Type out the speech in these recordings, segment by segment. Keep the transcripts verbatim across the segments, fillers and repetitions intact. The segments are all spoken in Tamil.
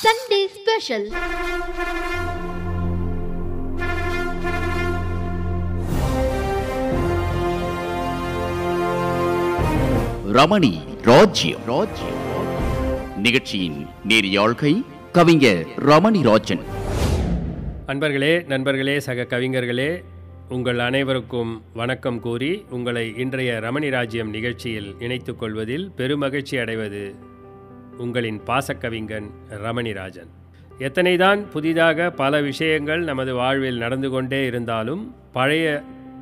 Sunday special. ரமணி ராஜ்யம் ராஜ்யம் நிகழ்ச்சியின் நேரியாழ்கை கவிஞர் ரமணி ராஜன். அன்பர்களே, நண்பர்களே, சக கவிஞர்களே, உங்கள் அனைவருக்கும் வணக்கம் கூறி உங்களை இன்றைய ரமணி ராஜ்யம் நிகழ்ச்சியில் இணைத்துக் கொள்வதில் பெருமகிழ்ச்சி அடைவது உங்களின் பாசக்கவிஞன் ரமணி ராஜன். எத்தனைதான் புதிதாக பல விஷயங்கள் நமது வாழ்வில் நடந்து கொண்டே இருந்தாலும் பழைய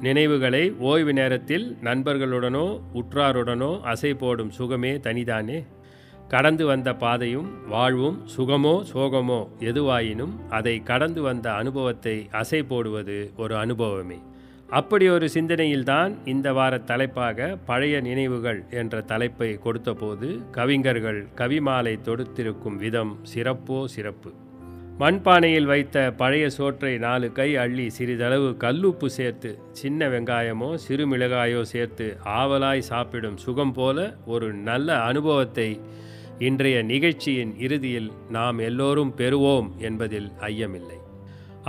நினைவுகளை ஓய்வு நேரத்தில் நண்பர்களுடனோ உற்றாருடனோ அசை போடும் சுகமே தனிதானே. கடந்து வந்த பாதையும் வாழ்வும் சுகமோ சோகமோ எதுவாயினும் அதை கடந்து வந்த அனுபவத்தை அசை போடுவது ஒரு அனுபவமே. அப்படி ஒரு சிந்தனையில்தான் இந்த வார தலைப்பாக பழைய நினைவுகள் என்ற தலைப்பை கொடுத்தபோது கவிஞர்கள் கவிமாலை தொடுத்திருக்கும் விதம் சிறப்போ சிறப்பு. மண்பானையில் வைத்த பழைய சோற்றை நாலு கை அள்ளி சிறிதளவு கல்லுப்பு சேர்த்து சின்ன வெங்காயமோ சிறு மிளகாயோ சேர்த்து ஆவலாய் சாப்பிடும் சுகம் போல ஒரு நல்ல அனுபவத்தை இன்றைய நிகழ்ச்சியின் இறுதியில் நாம் எல்லோரும் பெறுவோம் என்பதில் ஐயமில்லை.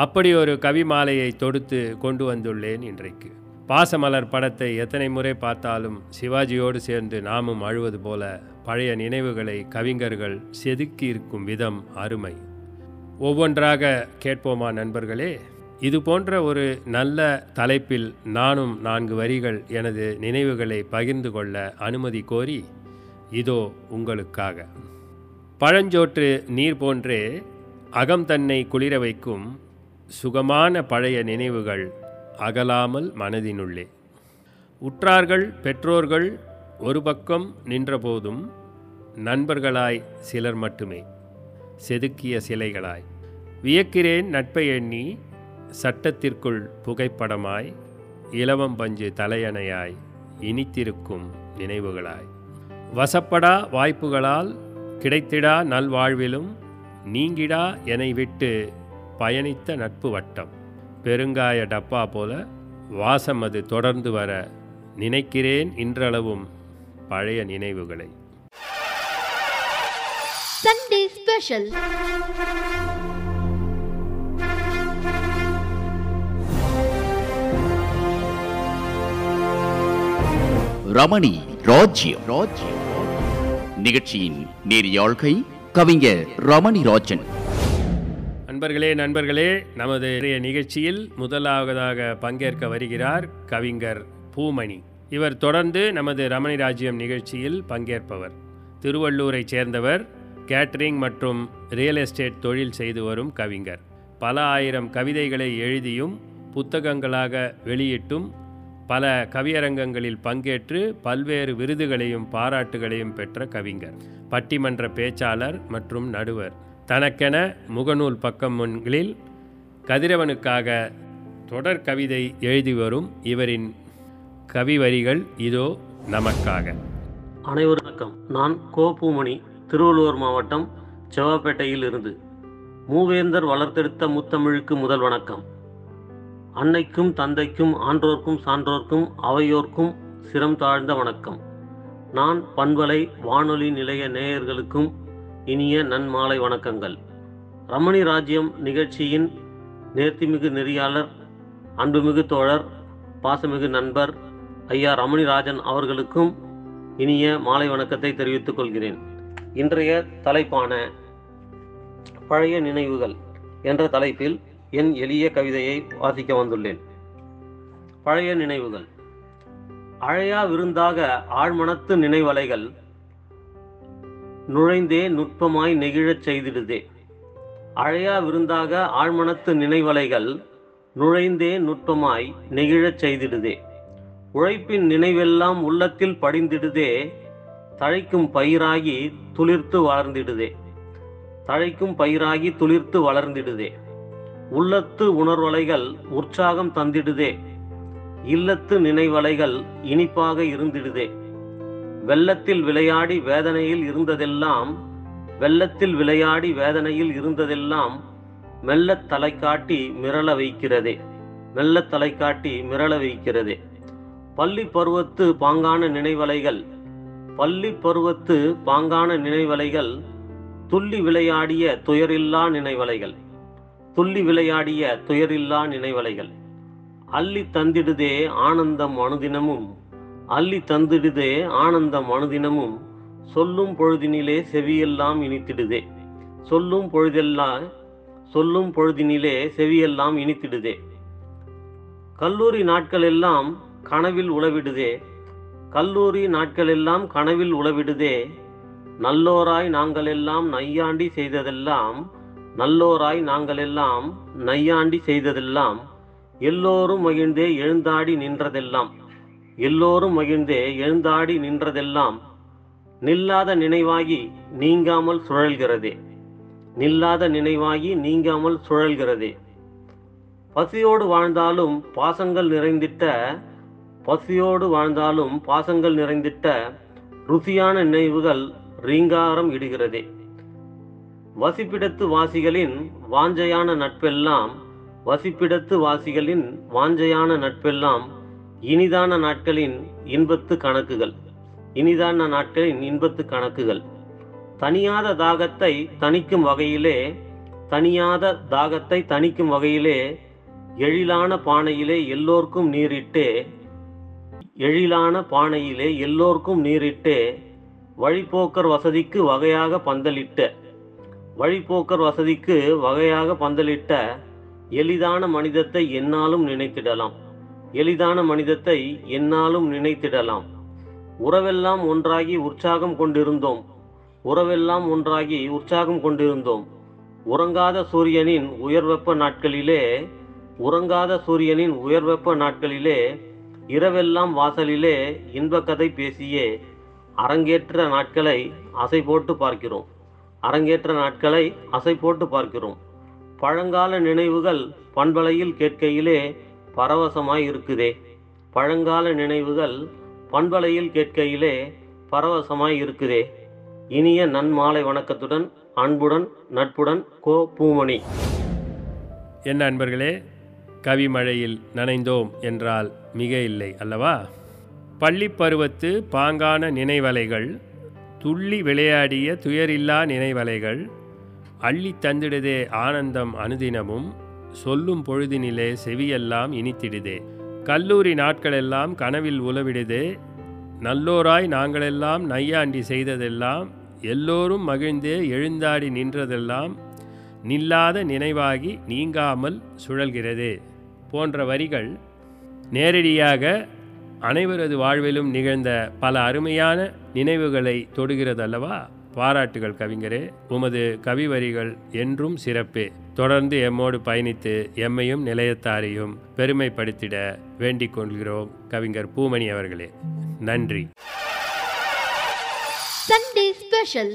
அப்படி ஒரு கவிமாலையை தொடுத்து கொண்டு வந்துள்ளேன் இன்றைக்கு. பாசமலர் படத்தை எத்தனை முறை பார்த்தாலும் சிவாஜியோடு சேர்ந்து நாமும் அழுவது போல பழைய நினைவுகளை கவிஞர்கள் செதுக்கியிருக்கும் விதம் அருமை. ஒவ்வொன்றாக கேட்போமா நண்பர்களே? இது போன்ற ஒரு நல்ல தலைப்பில் நானும் நான்கு வரிகள் எனது நினைவுகளை பகிர்ந்து கொள்ள அனுமதி கோரி இதோ உங்களுக்காக. பழஞ்சோற்று நீர் போன்றே அகம் தன்னை குளிர வைக்கும் சுகமான பழைய நினைவுகள் அகலாமல் மனதினுள்ளே. உற்றார்கள் பெற்றோர்கள் ஒரு பக்கம் நின்றபோதும் நண்பர்களாய் சிலர் மட்டுமே செதுக்கிய சிலைகளாய். வியக்கிறேன் நட்பை எண்ணி சட்டத்திற்குள் புகைப்படமாய் இலவம் பஞ்சு தலையணையாய் இனித்திருக்கும் நினைவுகளாய். வசப்படா வாய்ப்புகளால் கிடைத்திடா நல்வாழ்விலும் நீங்கிடா என்னை விட்டு பயணித்த நட்பு வட்டம் பெருங்காய டப்பா போல வாசம் அது தொடர்ந்து வர நினைக்கிறேன் இன்றளவும் பழைய நினைவுகளை. Sunday special. ரமணி ராஜ்யம் ராஜ்யம் நிகழ்ச்சியின் நேரியாழ்கை கவிஞர் ரமணி ராஜன். நண்பர்களே, நண்பர்களே, நமது இன்றைய நிகழ்ச்சியில் முதலாவதாக பங்கேற்க வருகிறார் கவிஞர் பூமணி. இவர் தொடர்ந்து நமது ரமணி ராஜ்யம் நிகழ்ச்சியில் பங்கேற்பவர். திருவள்ளூரை சேர்ந்தவர். கேட்டரிங் மற்றும் ரியல் எஸ்டேட் தொழில் செய்து வரும் கவிஞர். பல ஆயிரம் கவிதைகளை எழுதியும் புத்தகங்களாக வெளியிட்டும் பல கவியரங்கங்களில் பங்கேற்று பல்வேறு விருதுகளையும் பாராட்டுகளையும் பெற்ற கவிஞர். பட்டிமன்ற பேச்சாளர் மற்றும் நடுவர். தனக்கென முகநூல் பக்கங்களில் கதிரவனுக்காக தொடர் கவிதை எழுதி வரும் இவரின் கவிவரிகள் இதோ நமக்காக. அனைவரும் வணக்கம். நான் கோ பூமணி, திருவள்ளூர் மாவட்டம் செவ்வாப்பேட்டையில் இருந்து. மூவேந்தர் வளர்த்தெடுத்த முத்தமிழுக்கு முதல் வணக்கம். அன்னைக்கும் தந்தைக்கும் ஆன்றோர்க்கும் சான்றோர்க்கும் அவையோர்க்கும் சிரம் தாழ்ந்த வணக்கம். நான் பண்பலை வானொலி நிலைய நேயர்களுக்கும் இனிய நன்மாலை வணக்கங்கள். ரமணி ராஜ்யம் நிகழ்ச்சியின் நேர்த்திமிகு நெறியாளர், அன்புமிகு தோழர், பாசமிகு நண்பர் ஐயா ரமணி ராஜன் அவர்களுக்கும் இனிய மாலை வணக்கத்தை தெரிவித்துக் கொள்கிறேன். இன்றைய தலைப்பான பழைய நினைவுகள் என்ற தலைப்பில் என் எளிய கவிதையை வாசிக்க வந்துள்ளேன். பழைய நினைவுகள். அழையா விருந்தாக ஆழ்மனத்து நினைவலைகள் நுழைந்தே நுட்பமாய் நெகிழச் செய்திடுதே. அழையா விருந்தாக ஆழ்மனத்து நினைவலைகள் நுழைந்தே நுட்பமாய் நெகிழச் செய்திடுதே. உழைப்பின் நினைவெல்லாம் உள்ளத்தில் படிந்திடுதே. தழைக்கும் பயிராகி துளிர்த்து வளர்ந்திடுதே. தழைக்கும் பயிராகி துளிர்த்து வளர்ந்திடுதே. உள்ளத்து உணர்வலைகள் உற்சாகம் தந்திடுதே. இல்லத்து நினைவலைகள் இனிப்பாக இருந்திடுதே. வெள்ளத்தில் விளையாடி வேதனையில் இருந்ததெல்லாம் வெள்ளத்தில் விளையாடி வேதனையில் இருந்ததெல்லாம் மெல்ல தலை காட்டி மிரள வைக்கிறதே. மெல்ல தலை காட்டி மிரள வைக்கிறதே. பள்ளி பருவத்து பாங்கான நினைவலைகள் பள்ளி பருவத்து பாங்கான நினைவலைகள் துள்ளி விளையாடிய துயரில்லா நினைவலைகள், துள்ளி விளையாடிய துயரில்லா நினைவலைகள். அள்ளி தந்திடுதே ஆனந்தம் அனுதினமும், அள்ளி தந்திடுதே ஆனந்தம் அனுதினமும். சொல்லும் பொழுதினிலே செவியெல்லாம் இனித்திடுதே, சொல்லும் பொழுதெல்லாம் சொல்லும் பொழுதினிலே செவியெல்லாம் இனித்திடுதே. கல்லூரி நாட்களெல்லாம் கனவில் உளவிடுதே, கல்லூரி நாட்களெல்லாம் கனவில் உளவிடுதே. நல்லோராய் நாங்களெல்லாம் நையாண்டி செய்ததெல்லாம், நல்லோராய் நாங்களெல்லாம் நையாண்டி செய்ததெல்லாம். எல்லோரும் மகிழ்ந்தே எழுந்தாடி நின்றதெல்லாம், எல்லோரும் மகிழ்ந்தே எழுந்தாடி நின்றதெல்லாம். நில்லாத நினைவாகி நீங்காமல் சுழல்கிறதே, நில்லாத நினைவாகி நீங்காமல் சுழல்கிறதே. பசியோடு வாழ்ந்தாலும் பாசங்கள் நிறைந்திட்ட, பசியோடு வாழ்ந்தாலும் பாசங்கள் நிறைந்திட்ட ருசியான நினைவுகள் ரீங்காரம் இடுகிறதே. வசிப்பிடத்து வாசிகளின் வாஞ்சையான நட்பெல்லாம், வசிப்பிடத்து வாசிகளின் வாஞ்சையான நட்பெல்லாம். இனிதான நாட்களின் இன்பத்து கணக்குகள், இனிதான நாட்களின் இன்பத்து கணக்குகள். தனியாத தாகத்தை தணிக்கும் வகையிலே, தனியாத தாகத்தை தணிக்கும் வகையிலே. எழிலான பானையிலே எல்லோருக்கும் நீரிட்டு, எழிலான பானையிலே எல்லோருக்கும் நீரிட்டு. வழிபோக்கர் வசதிக்கு வகையாக பந்தலிட்ட, வழிபோக்கர் வசதிக்கு வகையாக பந்தலிட்ட. எளிதான மனிதத்தை என்னாலும் நினைத்திடலாம், எளிதான மனிதத்தை என்னாலும் நினைத்திடலாம். உறவெல்லாம் ஒன்றாகி உற்சாகம் கொண்டிருந்தோம், உறவெல்லாம் ஒன்றாகி உற்சாகம் கொண்டிருந்தோம். உறங்காத சூரியனின் உயர்வெப்ப நாட்களிலே, உறங்காத சூரியனின் உயர்வெப்ப நாட்களிலே. இரவெல்லாம் வாசலிலே இன்பக்கதை பேசியே அரங்கேற்ற நாட்களை அசை போட்டு பார்க்கிறோம், அரங்கேற்ற நாட்களை அசை போட்டு பார்க்கிறோம். பழங்கால நினைவுகள் பண்பலையில் கேட்கையிலே பரவசமாய் இருக்குதே, பழங்கால நினைவுகள் பண்பலையில் கேட்கையிலே பரவசமாய் இருக்குதே. இனிய நன்மாலை வணக்கத்துடன் அன்புடன் நட்புடன் கோ பூமணி. என்ன அன்பர்களே, கவிமழையில் நனைந்தோம் என்றால் மிக இல்லை அல்லவா? பள்ளிப்பருவத்து பாங்கான நினைவலைகள், துள்ளி விளையாடிய துயரில்லா நினைவலைகள். அள்ளி தந்திடுதே ஆனந்தம் அனுதினமும், சொல்லும் பொழுதினிலே செவியெல்லாம் இனித்திடுதே. கல்லூரி நாட்களெல்லாம் கனவில் உலவிடுதே, நல்லோராய் நாங்களெல்லாம் நையாண்டி செய்ததெல்லாம். எல்லோரும் மகிழ்ந்தே எழுந்தாடி நின்றதெல்லாம். நில்லாத நினைவாகி நீங்காமல் சுழல்கிறதே போன்ற வரிகள் நேரடியாக அனைவரது வாழ்விலும் நிகழ்ந்த பல அருமையான நினைவுகளை தொடுகிறதல்லவா? பாராட்டுகள் கவிஞரே, உமது கவிவரிகள் என்றும் சிறப்பே. தொடர்ந்து எம்மோடு பயணித்து எம்மையும் நிலையத்தாரையும் பெருமைப்படுத்திட வேண்டிக் கொள்கிறோம் கவிஞர் பூமணி அவர்களே. நன்றி. Sunday special.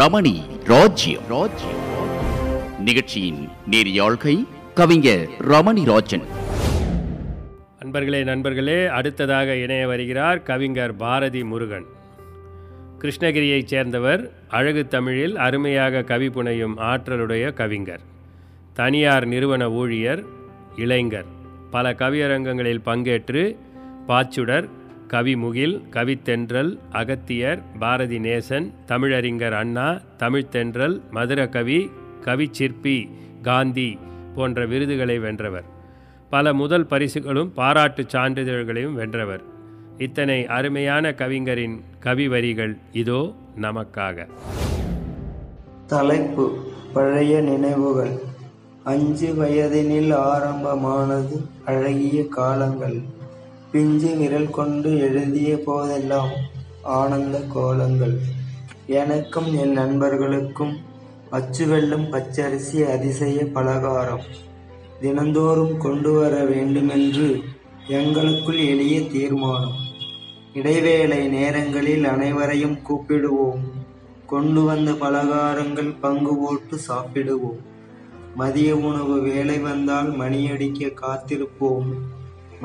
ரமணி ராஜ்யம் ராஜ்யம் நிகழ்ச்சியின் நேரியாழ்கை கவிஞர் ரமணி ராஜன். அன்பர்களே, நண்பர்களே, அடுத்ததாக இணைய வருகிறார் கவிஞர் பாரதி முருகன். கிருஷ்ணகிரியைச் சேர்ந்தவர். அழகு தமிழில் அருமையாக கவி புனையும் ஆற்றலுடைய கவிஞர். தனியார் நிறுவன ஊழியர், இளைஞர். பல கவியரங்கங்களில் பங்கேற்று பாச்சுடர், கவிமுகில், கவித்தென்றல், அகத்தியர், பாரதி நேசன், தமிழறிஞர் அண்ணா, தமிழ்த்தென்றல், மதுரகவி, கவிச்சிற்பி காந்தி போன்ற விருதுகளை வென்றவர். பல முதல் பரிசுகளும் பாராட்டு சான்றிதழ்களையும் வென்றவர். இத்தனை அருமையான கவிஞரின் கவிவரிகள் இதோ நமக்காக. தலைப்பு: பழைய நினைவுகள். அஞ்சு வயதினில் ஆரம்பமானது அழகிய காலங்கள். பிஞ்சு விரல் கொண்டு எழுதிய போதெல்லாம் ஆனந்த கோலங்கள். எனக்கும் என் நண்பர்களுக்கும் அச்சு வெல்லும் பச்சரிசி அதிசய பலகாரம் தினந்தோறும் கொண்டு வர வேண்டுமென்று எங்களுக்குள் எளிய தீர்மானம். இடைவேளை நேரங்களில் அனைவரையும் கூப்பிடுவோம், கொண்டு வந்த பலகாரங்கள் பங்கு போட்டு சாப்பிடுவோம். மதிய உணவு வேலை வந்தால் மணியடிக்க காத்திருப்போம்,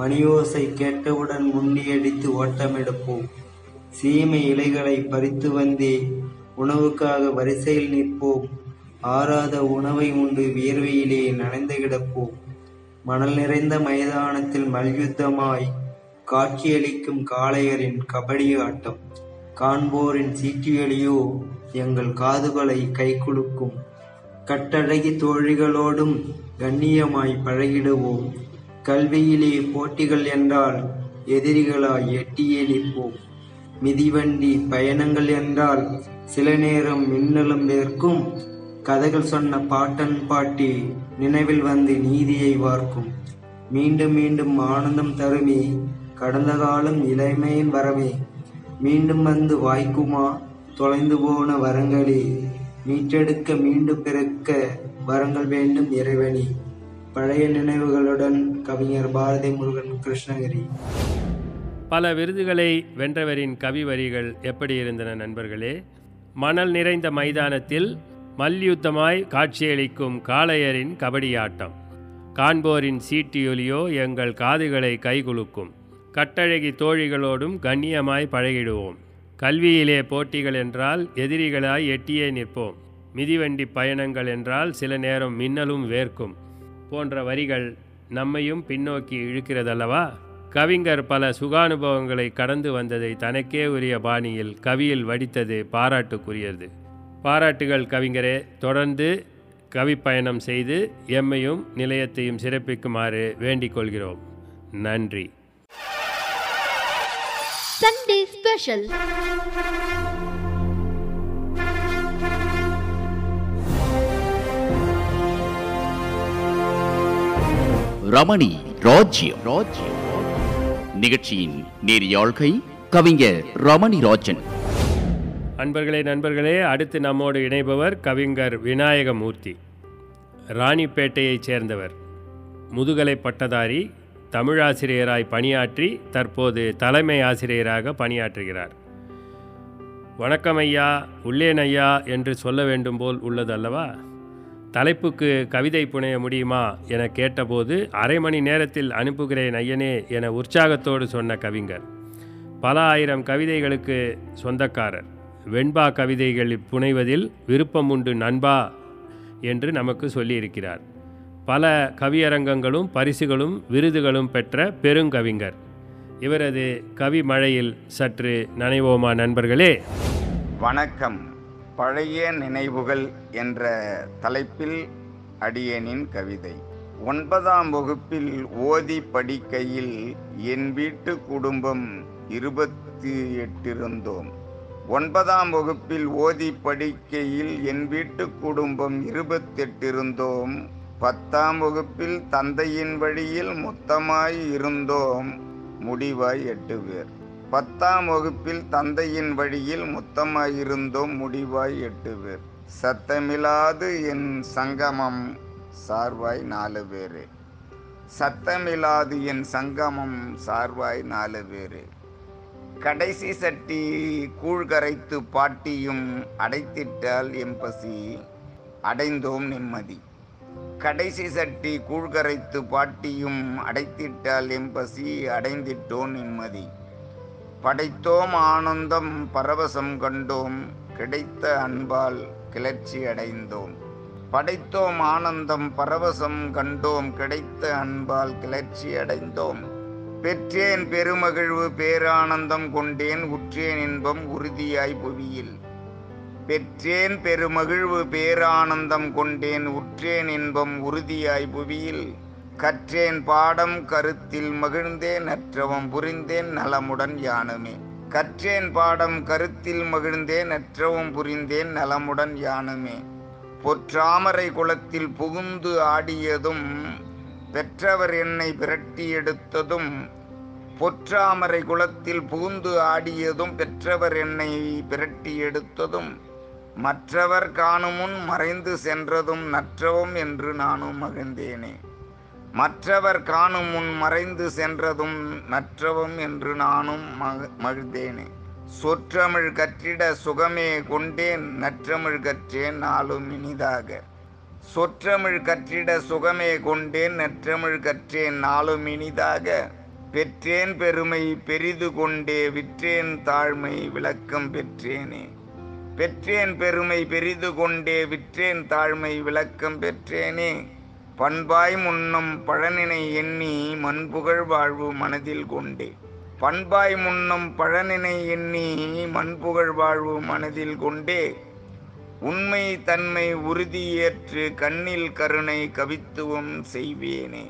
மணியோசை கேட்டவுடன் முண்டியடித்து ஓட்டமெடுப்போம். சீமை இலைகளை பறித்து வந்தே உணவுக்காக வரிசையில் நிற்போம். ஆறாத உணவை உண்டு வியர்வையிலே நனைந்து கிடப்போம். மணல் நிறைந்த மைதானத்தில் மல்யுத்தமாய் காட்சியளிக்கும் காளையரின் கபடி ஆட்டம் காண்போரின் சீட்டுகளியோ எங்கள் காதுகளை கை குலுக்கும். கட்டழகி தோழிகளோடும் கண்ணியமாய் பழகிடுவோம். கல்வியிலே போட்டிகள் என்றால் எதிரிகளாய் எட்டியெளிப்போம். மிதிவண்டி பயணங்கள் என்றால் சில நேரம் மின்னலும் வேர்க்கும். கதைகள் சொன்ன பாட்டன் பாட்டி நினைவில் வந்து நீதியை வார்க்கும். மீண்டும் மீண்டும் ஆனந்தம் தருமே கடந்த காலம் இளமையின் வரமே. மீண்டும் வந்து வாய்க்குமா தொலைந்து போன வரங்களே. மீட்டெடுக்க மீண்டும் பிறக்க வரங்கள் வேண்டும் இறைவனி. பழைய நினைவுகளுடன் கவிஞர் பாரதி முருகன், கிருஷ்ணகிரி. பல விருதுகளை வென்றவரின் கவி வரிகள் எப்படி இருந்தன நண்பர்களே? மணல் நிறைந்த மைதானத்தில் மல்யுத்தமாய் காட்சியளிக்கும் காளையரின் கபடி ஆட்டம் காண்போரின் சீட்டியொலியோ எங்கள் காதுகளை கைகுலுக்கும். கட்டழகி தோழிகளோடும் கண்ணியமாய் பழகிடுவோம். கல்வியிலே போட்டிகள் என்றால் எதிரிகளாய் எட்டியே நிற்போம். மிதிவண்டி பயணங்கள் என்றால் சில நேரம் மின்னலும் வேர்க்கும் போன்ற வரிகள் நம்மையும் பின்னோக்கி இழுக்கிறதல்லவா? கவிஞர் பல சுகானுபவங்களை கடந்து வந்ததை தனக்கே உரிய பாணியில் கவியில் வடித்தது பாராட்டுக்குரியது. பாராட்டுகள் கவிஞரே. தொடர்ந்து கவி பயணம் செய்து எம்மையும் நிலையத்தையும் சிறப்பிக்குமாறு வேண்டிக் கொள்கிறோம். நன்றி. Sunday special. ரமணி ராஜ்யம் ராஜ்யம் நிகழ்ச்சியின் நேரியாழ்கை கவிஞர் ரமணி ராஜன். அன்பர்களே, நண்பர்களே, அடுத்து நம்மோடு இணைபவர் கவிஞர் விநாயகமூர்த்தி. ராணிப்பேட்டையைச் சேர்ந்தவர், முதுகலை பட்டதாரி, தமிழாசிரியராய் பணியாற்றி தற்போது தலைமை ஆசிரியராக பணியாற்றுகிறார். வணக்கம் ஐயா, உள்ளேன் ஐயா என்று சொல்ல வேண்டும் போல் உள்ளது அல்லவா? தலைப்புக்கு கவிதை புனைய முடியுமா என கேட்டபோது அரை மணி நேரத்தில் அனுப்புகிறேன் ஐயனே என உற்சாகத்தோடு சொன்ன கவிஞர் பல ஆயிரம் கவிதைகளுக்கு சொந்தக்காரர். வெண்பா கவிதைகள் புனைவதில் விருப்பம் உண்டு நண்பா என்று நமக்கு சொல்லியிருக்கிறார். பல கவியரங்கங்களும் பரிசுகளும் விருதுகளும் பெற்ற பெருங்கவிஞர். இவரது கவி மழையில் சற்று நனைவோமா நண்பர்களே? வணக்கம். பழைய நினைவுகள் என்ற தலைப்பில் அடியேனின் கவிதை. ஒன்பதாம் வகுப்பில் ஓதி படிக்கையில் என் வீட்டு குடும்பம் இருபத்தி எட்டிருந்தோம். ஒன்பதாம் வகுப்பில் ஓதி படிக்கையில் என் வீட்டு குடும்பம் இருபத்தெட்டிருந்தோம். பத்தாம் வகுப்பில் தந்தையின் வழியில் மொத்தமாய் இருந்தோம். முடிவாய் எட்டு பேர். பத்தாம் வகுப்பில் தந்தையின் வழியில் மொத்தமாய் இருந்தோம். முடிவாய் எட்டு பேர். சத்தமில்லாது என் சங்கமம் சார்வாய் நாலு பேரு. சத்தமில்லாது என் சங்கமம் சார்வாய் நாலு பேரு. கடைசி சட்டி கூழ்கரைத்து பாட்டியும் அடைத்திட்டால் எம்பசி அடைந்தோம் நிம்மதி. கடைசி சட்டி கூழ்கரைத்து பாட்டியும் அடைத்திட்டால் எம்பசி அடைந்திட்டோம் நிம்மதி. படைத்தோம் ஆனந்தம் பரவசம் கண்டோம். கிடைத்த அன்பால் கிளர்ச்சி அடைந்தோம். படைத்தோம் ஆனந்தம் பரவசம் கண்டோம். கிடைத்த அன்பால் கிளர்ச்சி அடைந்தோம். பெற்றேன் பெருமகிழ்வு பேரானந்தம் கொண்டேன். உற்றேன் இன்பம் உறுதியாய் புவியில். பெற்றேன் பெருமகிழ்வு பேரானந்தம் கொண்டேன். உற்றேன் இன்பம் உறுதியாய் புவியில். கற்றேன் பாடம் கருத்தில் மகிழ்ந்தேன். அற்றவம் புரிந்தேன் நலமுடன் யானுமே. கற்றேன் பாடம் கருத்தில் மகிழ்ந்தேன். அற்றவம் புரிந்தேன் நலமுடன் யானுமே. பொற்றாமரை குளத்தில் புகுந்து ஆடியதும் பெற்றவர் என்னை விரட்டி எடுத்ததும். பொற்றாமரை குளத்தில் புகுந்து ஆடியதும் பெற்றவர் என்னை விரட்டி எடுத்ததும். மற்றவர் காணுமுன் மறைந்து சென்றதும் நற்றவும் என்று நானும் மகிழ்ந்தேனே. மற்றவர் காணுமுன் மறைந்து சென்றதும் நற்றவும் என்று நானும் மகிழ்ந்தேனே. சொற்றமிழ் கற்றிட சுகமே கொண்டேன். நற்றமிழ் கற்றேன் நாளும் இனிதாக. சொற்றமிழ் கற்றிட சுகமே கொண்டேன். நற்றமிழ் கற்றேன் நாளும் இனிதாக. பெற்றேன் பெருமை பெரிது கொண்டே. விற்றேன் தாழ்மை விளக்கம் பெற்றேனே. பெற்றேன் பெருமை பெரிது கொண்டே. விற்றேன் தாழ்மை விளக்கம் பெற்றேனே. பண்பாய் முன்னம் பழனினை எண்ணி மண்புகழ் வாழ்வு மனதில் கொண்டே. பண்பாய் முன்னம் பழனினை எண்ணி மண்புகழ் வாழ்வு மனதில் கொண்டே உண்மை தன்மை உறுதியேற்று கண்ணில் கருணை கவித்துவம் செய்வேனே.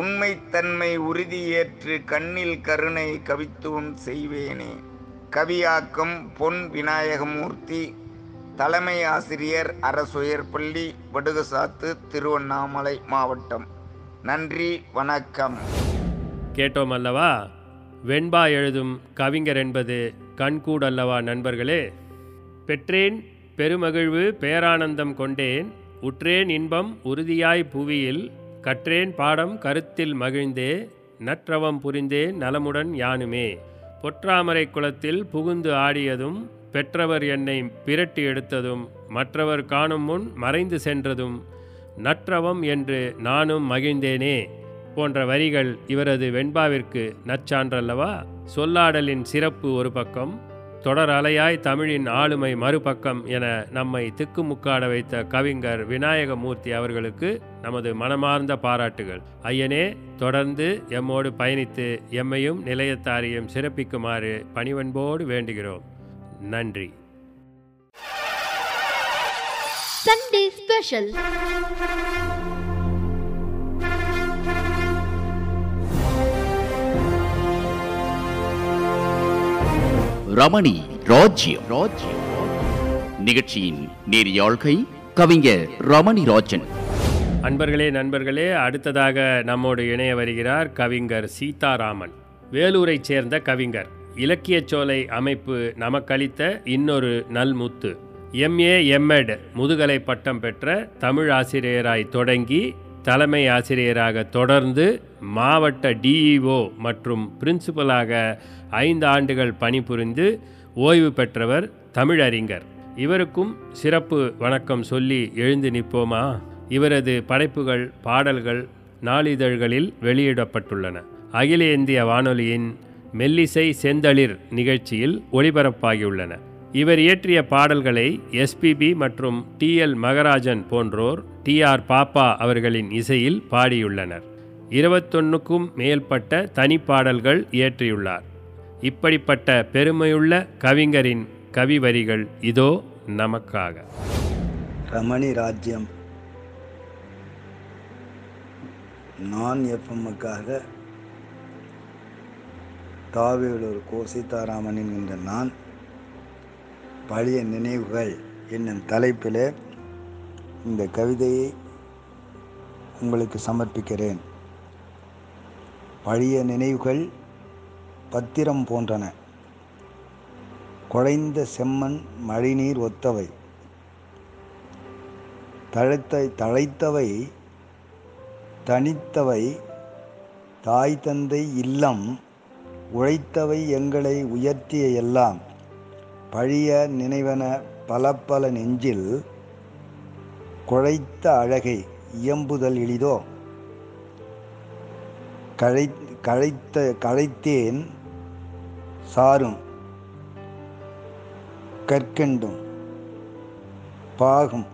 உண்மை தன்மை உறுதியேற்று கண்ணில் கருணை கவித்துவம் செய்வேனே. கவியாக்கம் பொன் விநாயகமூர்த்தி. தலைமை ஆசிரியர் அரசுயர்பள்ளி, வடுகசாத்து, திருவண்ணாமலை மாவட்டம். நன்றி, வணக்கம். கேட்டோம் அல்லவா, வெண்பா எழுதும் கவிஞர் என்பது கண்கூடல்லவா நண்பர்களே. பெற்றேன் பெருமகிழ்வு பேரானந்தம் கொண்டேன், உற்றேன் இன்பம் உறுதியாய் புவியில், கற்றேன் பாடம் கருத்தில் மகிழ்ந்தே, நற்றவம் புரிந்தேன் நலமுடன் யானுமே. பொற்றாமரை குளத்தில் புகுந்து ஆடியதும், பெற்றவர் என்னை பிரட்டி எடுத்ததும், மற்றவர் காணும் முன் மறைந்து சென்றதும் நற்றவம் என்று நானும் மகிழ்ந்தேனே போன்ற வரிகள் இவரது வெண்பாவிற்கு நச்சான்றல்லவா. சொல்லாடலின் சிறப்பு ஒரு பக்கம், தொடர் அலையாய் தமிழின் ஆளுமை மறுபக்கம் என நம்மை திக்குமுக்காட வைத்த கவிஞர் விநாயகமூர்த்தி அவர்களுக்கு நமது மனமார்ந்த பாராட்டுகள். ஐயனே, தொடர்ந்து எம்மோடு பயணித்து எம்மையும் நிலையத்தாரையும் சிறப்பிக்குமாறு பணிவன்போடு வேண்டுகிறோம். நன்றி. Sunday special. ரமணி ராஜ்யம் ராஜ்யம் நிகழ்ச்சியின் நேரியாழ்கை கவிஞர் ரமணி ராஜன். அன்பர்களே, நண்பர்களே, அடுத்ததாக நம்மோடு இணைய வருகிறார் கவிஞர் சீதாராமன். வேலூரை சேர்ந்த கவிஞர். இலக்கியச்சோலை அமைப்பு நமக்களித்த இன்னொரு நல்முத்து. எம்ஏ எம்எட் முதுகலை பட்டம் பெற்ற தமிழ் ஆசிரியராய் தொடங்கி தலைமை ஆசிரியராக தொடர்ந்து மாவட்ட டிஇஓ மற்றும் பிரின்சிபலாக ஐந்து ஆண்டுகள் பணிபுரிந்து ஓய்வு பெற்றவர் தமிழறிஞர். இவருக்கும் சிறப்பு வணக்கம் சொல்லி எழுந்து நிற்போமா. இவரது படைப்புகள், பாடல்கள் நாளிதழ்களில் வெளியிடப்பட்டுள்ளன. அகில இந்திய வானொலியின் மெல்லிசை செந்தளிர் நிகழ்ச்சியில் ஒளிபரப்பாகியுள்ளன. இவர் இயற்றிய பாடல்களை எஸ்பிபி மற்றும் டிஎல் மகராஜன் போன்றோர், டிஆர் பாப்பா அவர்களின் இசையில் பாடியுள்ளனர். இருபத்தொன்னுக்கும் மேற்பட்ட தனிப்பாடல்கள் இயற்றியுள்ளார். இப்படிப்பட்ட பெருமையுள்ள கவிஞரின் கவி வரிகள் இதோ நமக்காக. ரமணி ராஜ்யம் நான் எஃப்எம்முக்காக தாவேலூர் கோ. சீதாராமன் என்கின்ற நான் பழைய நினைவுகள் என்னும் தலைப்பில் இந்த கவிதையை உங்களுக்கு சமர்ப்பிக்கிறேன். பழைய நினைவுகள் பத்திரம் போன்றன, குழைந்த செம்மண் மழைநீர் ஒத்தவை, தழைத்த தழைத்தவை தனித்தவை, தாய் தந்தை இல்லம் உழைத்தவை, எங்களை உயர்த்திய எல்லாம் பழிய நினைவன பல பல நெஞ்சில், குழைத்த அழகை இயம்புதல் எளிதோ, கழை கழைத்த கழைத்தேன் சாரும் கற்கண்டும் பாகும்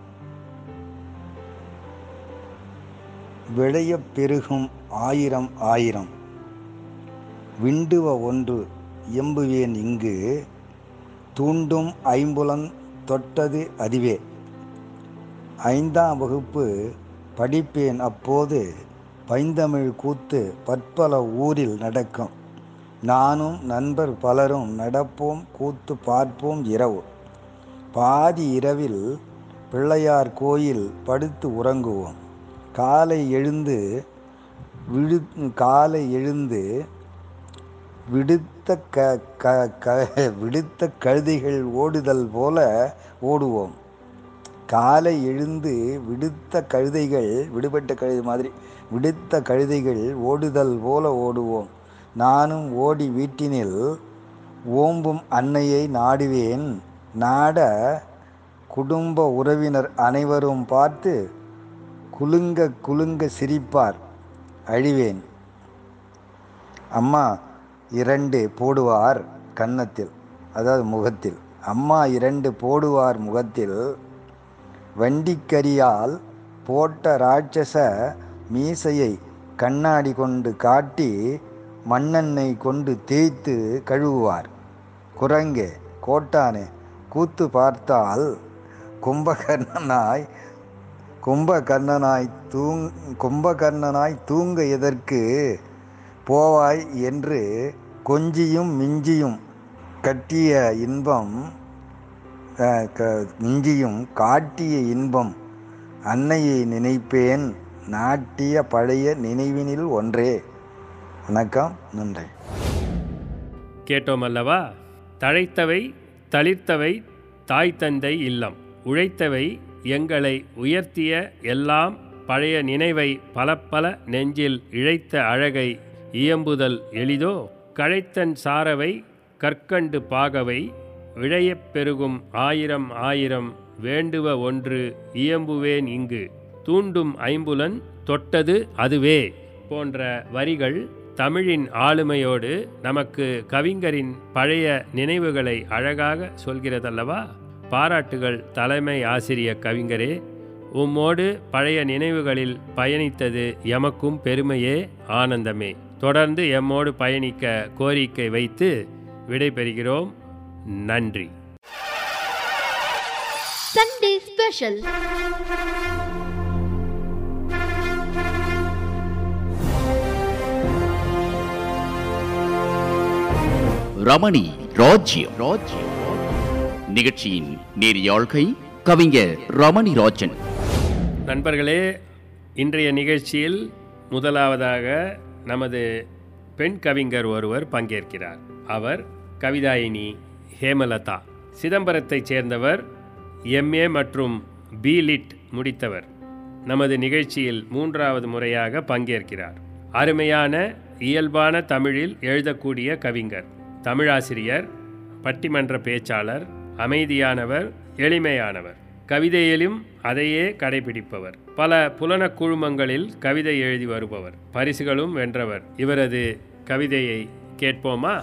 விளைய பெருகும் ஆயிரம் ஆயிரம், விண்டுவ ஒன்று எம்புவேன் இங்கு தூண்டும் ஐம்புலன் தொட்டது அதுவே, ஐந்தாம் வகுப்பு படிப்பேன் அப்போது பைந்தமிழ் கூத்து பற்பல ஊரில் நடக்கும், நானும் நண்பர் பலரும் நடப்போம் கூத்து பார்ப்போம் இரவு, பாதி இரவில் பிள்ளையார் கோயில் படுத்து உறங்குவோம், காலை எழுந்து விழு காலை எழுந்து விடுத்த க க க விடுத்த கழுதைகள் ஓடுதல் போல ஓடுவோம், காலை எழுந்து விடுத்த கழுதைகள் விடுபட்ட கழுதை மாதிரி விடுத்த கழுதைகள் ஓடுதல் போல ஓடுவோம், நானும் ஓடி வீட்டினில் ஓம்பும் அன்னையை நாடுவேன், நாட குடும்ப உறவினர் அனைவரும் பார்த்து குலுங்க குலுங்க சிரிப்பார், அழிவேன் அம்மா இரண்டு போடுவார் கன்னத்தில், அதாவது முகத்தில், அம்மா இரண்டு போடுவார் முகத்தில், வண்டிக்கரியால் போட்ட ராட்சச மீசையை கண்ணாடி கொண்டு காட்டி மண்ணெண்ணெய் கொண்டு தேய்த்து கழுவுவார். குரங்கே, கோட்டானே, கூத்து பார்த்தால் கும்பகர்ணனாய் கும்பகர்ணனாய் தூங் கும்பகர்ணனாய் தூங்க எதற்கு போவாய் என்று கொஞ்சியும் மிஞ்சியும் கட்டிய இன்பம் மிஞ்சியும் காட்டிய இன்பம் அன்னையை நினைப்பேன் நாட்டிய பழைய நினைவினில் ஒன்றே. வணக்கம், நன்றி. கேட்டோம் அல்லவா? தழைத்தவை தளிர்த்தவை தாய் தந்தை இல்லம், உழைத்தவை எங்களை உயர்த்திய எல்லாம், பழைய நினைவை பல பல நெஞ்சில் இழைத்த அழகை இயம்புதல் எளிதோ? கழைத்தன் சாரவை கற்கண்டு பாகவை விழையப் பெருகும் ஆயிரம் ஆயிரம் வேண்டுவ ஒன்று இயம்புவேன் இங்கு, தூண்டும் ஐம்புலன் தொட்டது அதுவே போன்ற வரிகள் தமிழின் ஆளுமையோடு நமக்கு கவிஞரின் பழைய நினைவுகளை அழகாக சொல்கிறதல்லவா? பாராட்டுகள் தலைமை ஆசிரிய கவிஞரே, உம்மோடு பழைய நினைவுகளில் பயணித்தது எமக்கும் பெருமையே, ஆனந்தமே. தொடர்ந்து எம்மோடு பயணிக்க கோரிக்கை வைத்து விடைபெறுகிறோம். நன்றி. Sunday special. ரமணி ராஜ்யம் நிகழ்ச்சியின் நேரியாழ்கை கவிஞர் ரமணி ராஜன். நண்பர்களே, இன்றைய நிகழ்ச்சியில் முதலாவதாக நமது பெண் கவிஞர் ஒருவர் பங்கேற்கிறார். அவர் கவிதாயினி ஹேமலதா. சிதம்பரத்தைச் சேர்ந்தவர், எம்ஏ மற்றும் பிலிட் முடித்தவர். நமது நிகழ்ச்சியில் மூன்றாவது முறையாக பங்கேற்கிறார். அருமையான இயல்பான தமிழில் எழுதக்கூடிய கவிஞர், தமிழாசிரியர், பட்டிமன்ற பேச்சாளர், அமைதியானவர், எளிமையானவர், கவிதையிலும் அதையே கடைபிடிப்பவர். பல புலன குழுமங்களில் கவிதை எழுதி வருபவர், பரிசுகளும் வென்றவர். இவரது கவிதையை கேட்போமா?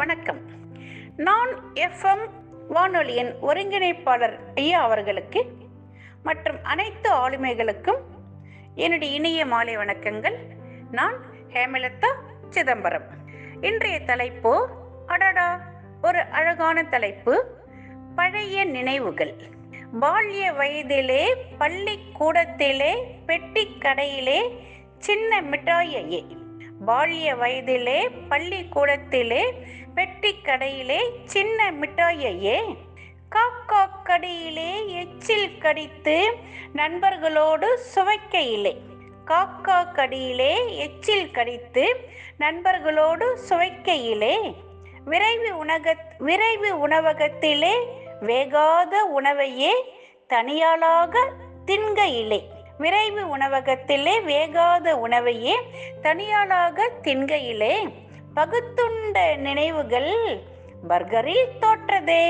வணக்கம். நான் எஃப்எம் வானொலியின் ஒருங்கிணைப்பாளர் ஐயா அவர்களுக்கு மற்றும் அனைத்து ஆளுமைகளுக்கும் என்னுடைய இனிய மாலை வணக்கங்கள். நான் ஹேமலதா சிதம்பரம். இன்றைய தலைப்பு, அடடா ஒரு அழகான தலைப்பு, பழைய நினைவுகள். பால்ய வயதிலே பள்ளி கூடத்திலே பெட்டி கடையிலே சின்ன மிட்டாயையே, பால்ய வயதிலே பள்ளி கூடத்திலே பெட்டி கடையிலே சின்ன மிட்டாயையே, காக்கா கடியிலே எச்சில் கடித்து நண்பர்களோடு சுவைக்கையிலே, காக்கா கடியிலே எச்சில் கடித்து நண்பர்களோடு சுவைக்கையிலே, விரைவு உணக விரைவு உணவகத்திலே வேகாத உணவையே தனியாளாக தின்கையிலே, விரைவு உணவகத்திலே வேகாத உணவையே தனியாளாக தின்கையிலே, பகுத்துண்ட நினைவுகள் பர்கரில் தோற்றதே,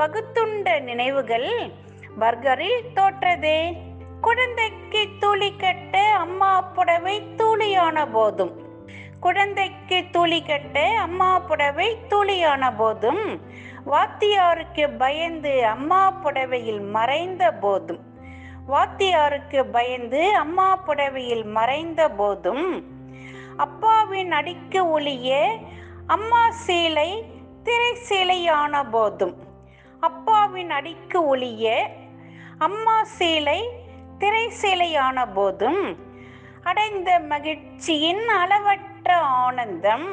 பகுத்துண்ட நினைவுகள் பர்கரில் தோற்றதே, குழந்தைக்கு தூளி கட்ட அம்மா புடவை தூளியான போதும், குழந்தைக்கு தூளி கட்ட அம்மா புடவை தூளியான போதும், வாத்தியாருக்கு பயந்து அம்மா புடவையில் மறைந்த போதும், வாத்தியாருக்கு பயந்து அம்மா புடவையில் மறைந்த போதும், அப்பாவின் அடிக்கு ஒளிய அம்மா சீலை திரை சீலையான போதும், அப்பாவின் அடிக்கு ஒளிய அம்மா சீலை திரை சீலையான போதும், அடைந்த மகிழ்ச்சியின் அளவற்ற ஆனந்தம்,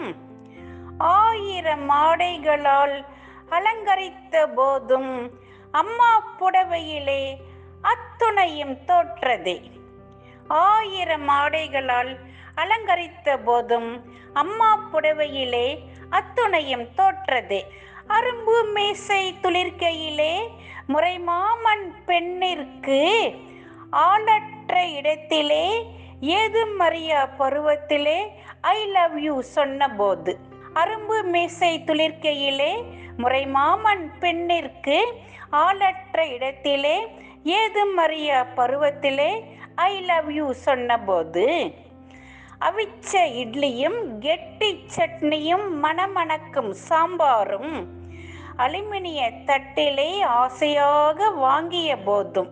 ஆயிரம் ஆடைகளால் அலங்கரித்த போதும் அம்மா புடவையிலே அத்துணையும் தோற்றதே, ஆயிரம் ஆடைகளால் அலங்கரித்த போதும் அம்மா புடவையிலே அத்துணையும் தோற்றதே, அரும்பு மேசை துளிர்க்கையிலே முறைமாமன் பெண்ணிற்கு ஆளற்ற இடத்திலே ஏதும் மரியா பருவத்திலே ஐ லவ் யூ சொன்ன போது, அரும்பு மேசை துளிர்க்கையிலே முறைமாமன் பெண்ணிற்கு ஆளற்ற இடத்திலே ஏதும் மரியா பருவத்திலே ஐ லவ் யூ சொன்ன போது, அவிச்ச இட்லியும் கெட்டி சட்னியும் மணமணக்கும் சாம்பாரும் அலுமினிய தட்டிலே ஆசையாக வாங்கிய போதும்,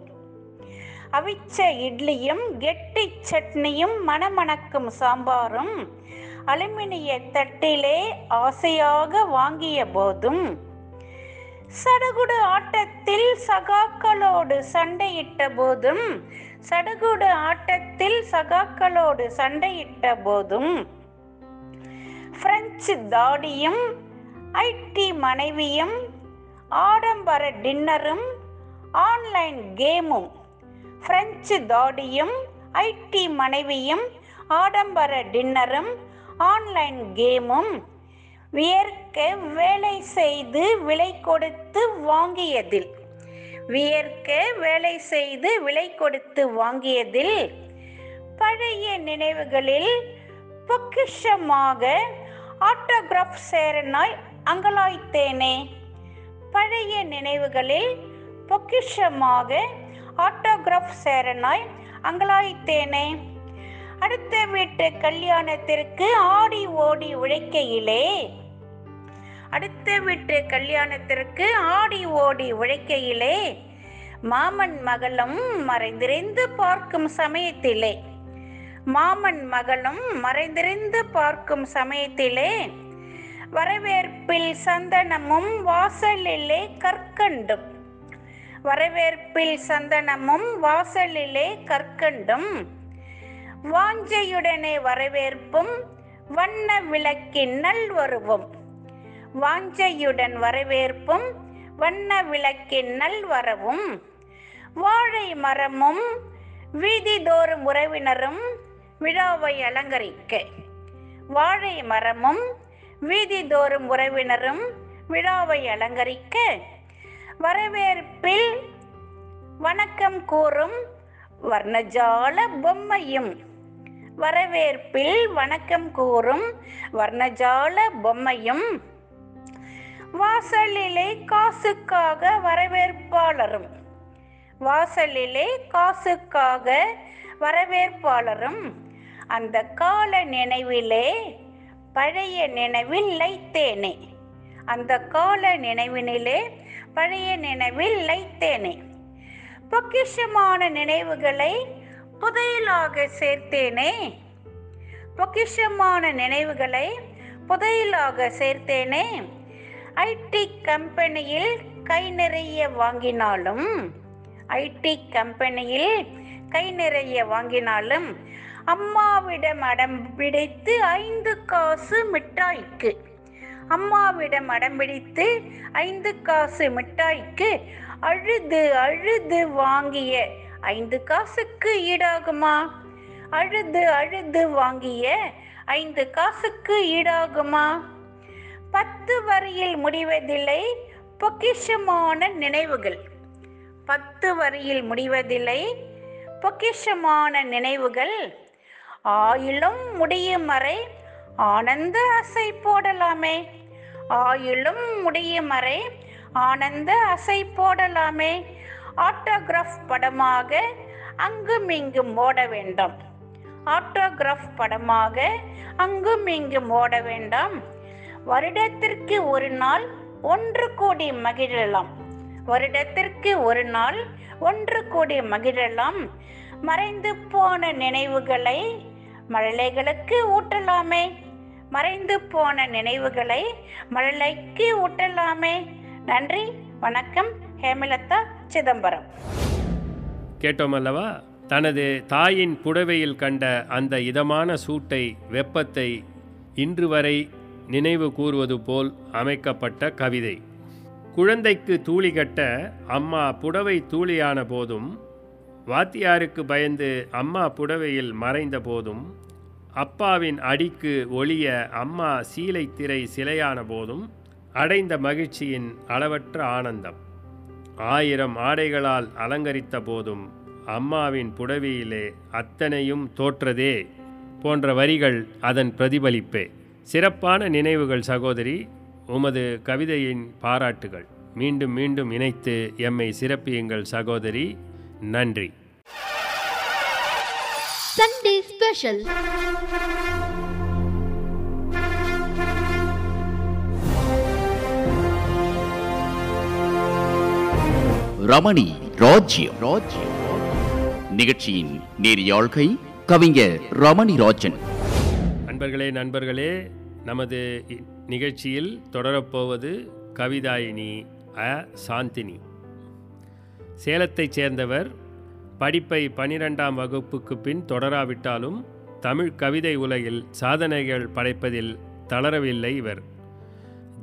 அவிச்ச இட்லியும் கெட்டி சட்னியும் மணமணக்கும் சாம்பாரும் அலுமினிய தட்டிலே ஆசையாக வாங்கிய போதும் சடுகுடு ஆட்டத்தில் சகாக்களோடு சண்டையிட்ட போதும் சடுகுடு ஆட்டத்தில் சகாக்களோடு சண்டையிட்ட போதும் பிரெஞ்சு தாடியும் ஐடி மனைவியும் ஆடம்பர டின்னரும் ஆன்லைன் கேமும் பிரெஞ்சு தாடியும் ஐடி மனைவியும் ஆடம்பர டின்னரும் ஆன்லைன் கேமும் வியர்க்க வேலை செய்து விலை கொடுத்து வாங்கியதில் வியர்க்க வேலை செய்து விலை கொடுத்து வாங்கியதில் பழைய நினைவுகளில் பொக்கிஷமாக ஆட்டோகிராஃப் சேரனாய் அங்கலாய்த்தேனே. பழைய நினைவுகளில் பொக்கிஷமாக ஆட்டோகிராஃப் சேரனாய் அங்கலாய்த்தேனே. அடுத்த வீட்டு கல்யாணத்திற்கு ஆடி ஓடி உழைக்கையிலே அடுத்த வீட்டு கல்யாணத்திற்கு ஆடி ஓடி உழைக்கையிலே மாமன் மகளும் மறைந்திருந்து பார்க்கும் சமயத்திலே மாமன் மகளும் மறைந்திருந்து பார்க்கும் சமயத்திலே வரவேற்பில் சந்தனமும் வாசலிலே கற்கண்டும் வரவேற்பில் சந்தனமும் வாசலிலே கற்கண்டும் வாஞ்சையுடனே வரவேற்பும் வண்ண விளக்கின் நல்வருவும் வாஞ்சையுடன் வரவேற்பும் வண்ண விளக்கின் நல்வரவும் வாழை மரமும் வீதிதோறும் உறவினரும் விழாவை அலங்கரிக்க வாழை மரமும் வீதிதோறும் உறவினரும் விழாவை அலங்கரிக்க வரவேற்பில் வணக்கம் கூறும் வர்ணஜால பொம்மையும் வரவேற்பில் வணக்கம் கூறும் வர்ணஜால பொம்மையும் வாசலிலே காசுக்காக வரவேற்பாளரும் வாசலிலே காசுக்காக வரவேற்பாளரும் அந்த கால நினைவிலே பழைய நினைவில் லைத்தேனே அந்த கால நினைவினிலே பழைய நினைவில் லைத்தேனே. பொக்கிஷமான நினைவுகளை புதையலாக சேர்த்தேனே பொக்கிஷமான நினைவுகளை புதையலாக சேர்த்தேனே. ஐடி கம்பெனியில் கை நிறைய வாங்கினாலும் ஐடி கம்பெனியில் கை நிறைய வாங்கினாலும் அம்மாவிடம் அடம் பிடித்து ஐந்து காசு மிட்டாய்க்கு அம்மாவிடம் அடம் பிடித்து ஐந்து காசு மிட்டாய்க்கு அழுது அழுது வாங்கிய ஐந்து காசுக்கு ஈடாகுமா அழுது அழுது வாங்கிய ஐந்து காசுக்கு ஈடாகுமா. பத்து வரியில் முடிவதில்லை பொக்கிஷமான நினைவுகள் பத்து வரியில் முடிவதில்லை பொக்கிஷமான நினைவுகள் ஆயிலும் முடியும் வரை ஆனந்த அசை போடலாமே ஆயிலும் முடியும் வரை ஆனந்த அசை போடலாமே. ஆட்டோகிராஃப் படமாக அங்கும் இங்கும் ஓட வேண்டாம் ஆட்டோகிராஃப் படமாக அங்கும் இங்கும் ஓட வேண்டாம். வருடத்திற்கு ஒரு நாள் ஒன்று கூடி மகிழலாம் வருடத்திற்கு ஒரு நாள் ஒன்று கூடி மகிழலாம். மறைந்து போன நினைவுகளை மழலைகளுக்கு ஊட்டலாமே மறைந்து போன நினைவுகளை மழலைக்கு ஊட்டலாமே. நன்றி, வணக்கம். ஹேமலதா, சிதம்பரம். கேட்டோம் அல்லவா? தனது தாயின் புடவையில் கண்ட அந்த இதமான சூட்டை வெப்பத்தை இன்று வரை நினைவு கூறுவது போல் அமைக்கப்பட்ட கவிதை. குழந்தைக்கு தூளி கட்ட அம்மா புடவை தூளியான போதும் வாத்தியாருக்கு பயந்து அம்மா புடவையில் மறைந்த போதும் அப்பாவின் அடிக்கு ஒளிய அம்மா சீலை திரை சிலையான போதும் அடைந்த மகிழ்ச்சியின் அளவற்ற ஆனந்தம் ஆயிரம் ஆடைகளால் அலங்கரித்த போதும் அம்மாவின் புடவையிலே அத்தனையும் தோற்றதே போன்ற வரிகள் அதன் பிரதிபலிப்பே. சிறப்பான நினைவுகள் சகோதரி. உமது கவிதையின் பாராட்டுகள். மீண்டும் மீண்டும் இணைத்து எம்மை சிறப்பியுங்கள் சகோதரி. நன்றி. Sunday special. ரமணி ராஜ்யம் ராஜ்யம் நிகழ்ச்சியின் நேரியாழ்கை கவிஞர் ரமணி ராஜன். அன்பர்களே, நண்பர்களே, நமது நிகழ்ச்சியில் தொடரப்போவது கவிதாயினி அ. சாந்தினி. சேலத்தைச் சேர்ந்தவர். படிப்பை பனிரெண்டாம் வகுப்புக்கு பின் தொடராவிட்டாலும் தமிழ் கவிதை உலகில் சாதனைகள் படைப்பதில் தளரவில்லை இவர்.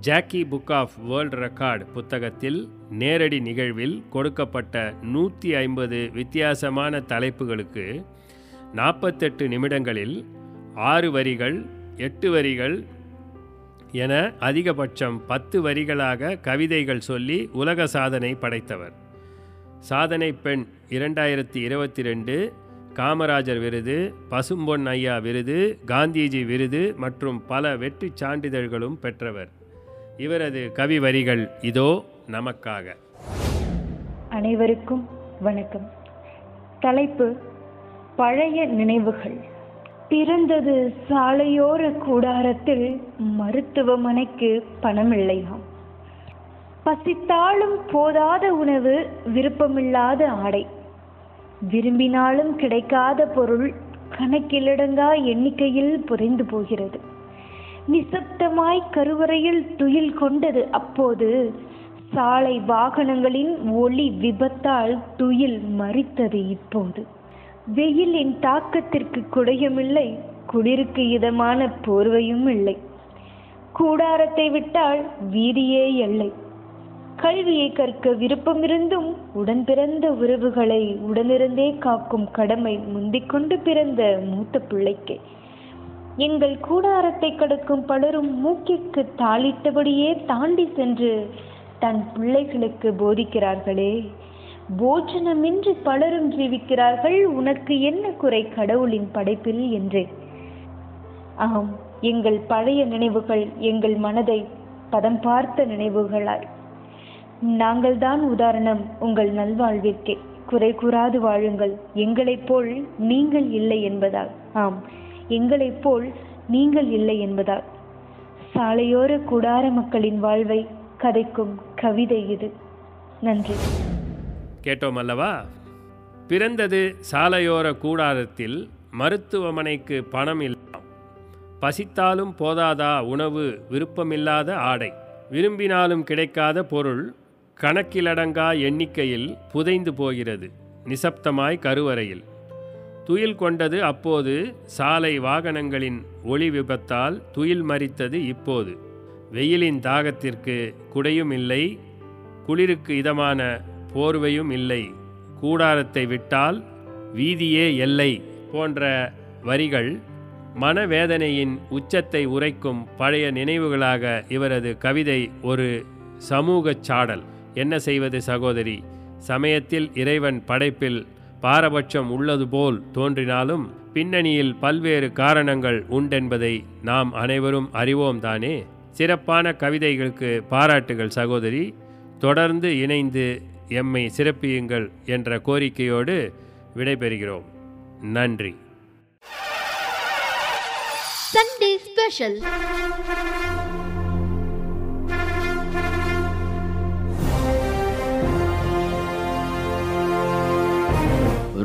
Jackie book of world record புத்தகத்தில் நேரடி நிகழ்வில் கொடுக்கப்பட்ட நூற்றி ஐம்பது வித்தியாசமான தலைப்புகளுக்கு நாற்பத்தெட்டு நிமிடங்களில் ஆறு வரிகள், எட்டு வரிகள் என அதிகபட்சம் பத்து வரிகளாக கவிதைகள் சொல்லி உலக சாதனை படைத்தவர். சாதனை பெண் இரண்டாயிரத்தி இருபத்தி ரெண்டு காமராஜர் விருது, பசும்பொன் ஐயா விருது, காந்திஜி விருது மற்றும் பல வெற்றி சான்றிதழ்களும் பெற்றவர். இவரது கவி வரிகள் இதோ நமக்காக. அனைவருக்கும் வணக்கம். தலைப்பு: பழைய நினைவுகள். பிறந்தது சாலையோர கூடாரத்தில், மருத்துவமனைக்கு பணமில்லையாம். பசித்தாலும் போதாத உணவு, விருப்பமில்லாத ஆடை, விரும்பினாலும் கிடைக்காத பொருள் கணக்கிலடங்கா எண்ணிக்கையில் புதைந்து போகிறது. நிசப்தமாய் கருவறையில் துயில் கொண்டது. அப்போது சாலை வாகனங்களின் ஒளி விபத்தால் துயில் மறித்தது. இப்போது வெயிலின் தாக்கத்திற்கு குடையுமில்லை, குளிருக்கு இதமான போர்வையும் இல்லை. கூடாரத்தை விட்டால் வீதியே எல்லை. கல்வியை கற்க விருப்பமிருந்தும் உடன் பிறந்த உறவுகளை உடனிருந்தே காக்கும் கடமை முந்திக்கொண்டு பிறந்த மூத்த பிள்ளைக்கே. எங்கள் கூடாரத்தை கடக்கும் பலரும் மூக்கிற்கு தாளிட்டபடியே தாண்டி சென்று தன் பிள்ளைகளுக்கு போதிக்கிறார்களே. போஜனமின்றி பலரும் ஜீவிக்கிறார்கள். உனக்கு என்ன குறை கடவுளின் படைப்பில் என்றே. ஆம், எங்கள் பழைய நினைவுகள் எங்கள் மனதை பதம் பார்த்த நினைவுகளாய். நாங்கள்தான் உதாரணம் உங்கள் நல்வாழ்விற்கே. குறை கூறாது வாழுங்கள், எங்களைப் போல் நீங்கள் இல்லை என்பதால். ஆம், எங்களைப் போல் நீங்கள் இல்லை என்பதால். சாலையோர கூடார மக்களின் வாழ்வை கதைக்கும் கவிதை இது. நன்றி. கேட்டோம் அல்லவா? பிறந்தது சாலையோர கூடாரத்தில், மருத்துவமனைக்கு பணம் இல்லாம். பசித்தாலும் போதாதா உணவு, விருப்பமில்லாத ஆடை, விரும்பினாலும் கிடைக்காத பொருள் கணக்கிலடங்கா எண்ணிக்கையில் புதைந்து போகிறது. நிசப்தமாய் கருவறையில் துயில் கொண்டது. அப்போது சாலை வாகனங்களின் ஒளி விபத்தால் துயில் மறித்தது. இப்போது வெயிலின் தாகத்திற்கு குடையும் இல்லை, குளிருக்கு இதமான போர்வையும் இல்லை. கூடாரத்தை விட்டால் வீதியே எல்லை போன்ற வரிகள் மனவேதனையின் உச்சத்தை உரைக்கும் பழைய நினைவுகளாக இவரது கவிதை ஒரு சமூக சாடல். என்ன செய்வது சகோதரி, சமயத்தில் இறைவன் படைப்பில் பாரபட்சம் உள்ளது போல் தோன்றினாலும் பின்னணியில் பல்வேறு காரணங்கள் உண்டென்பதை நாம் அனைவரும் அறிவோம் தானே. சிறப்பான கவிதைகளுக்கு பாராட்டுகள் சகோதரி. தொடர்ந்து இணைந்து எம்மை சிறப்பியுங்கள் என்ற கோரிக்கையோடு விடைபெறுகிறோம். நன்றி. Sunday special.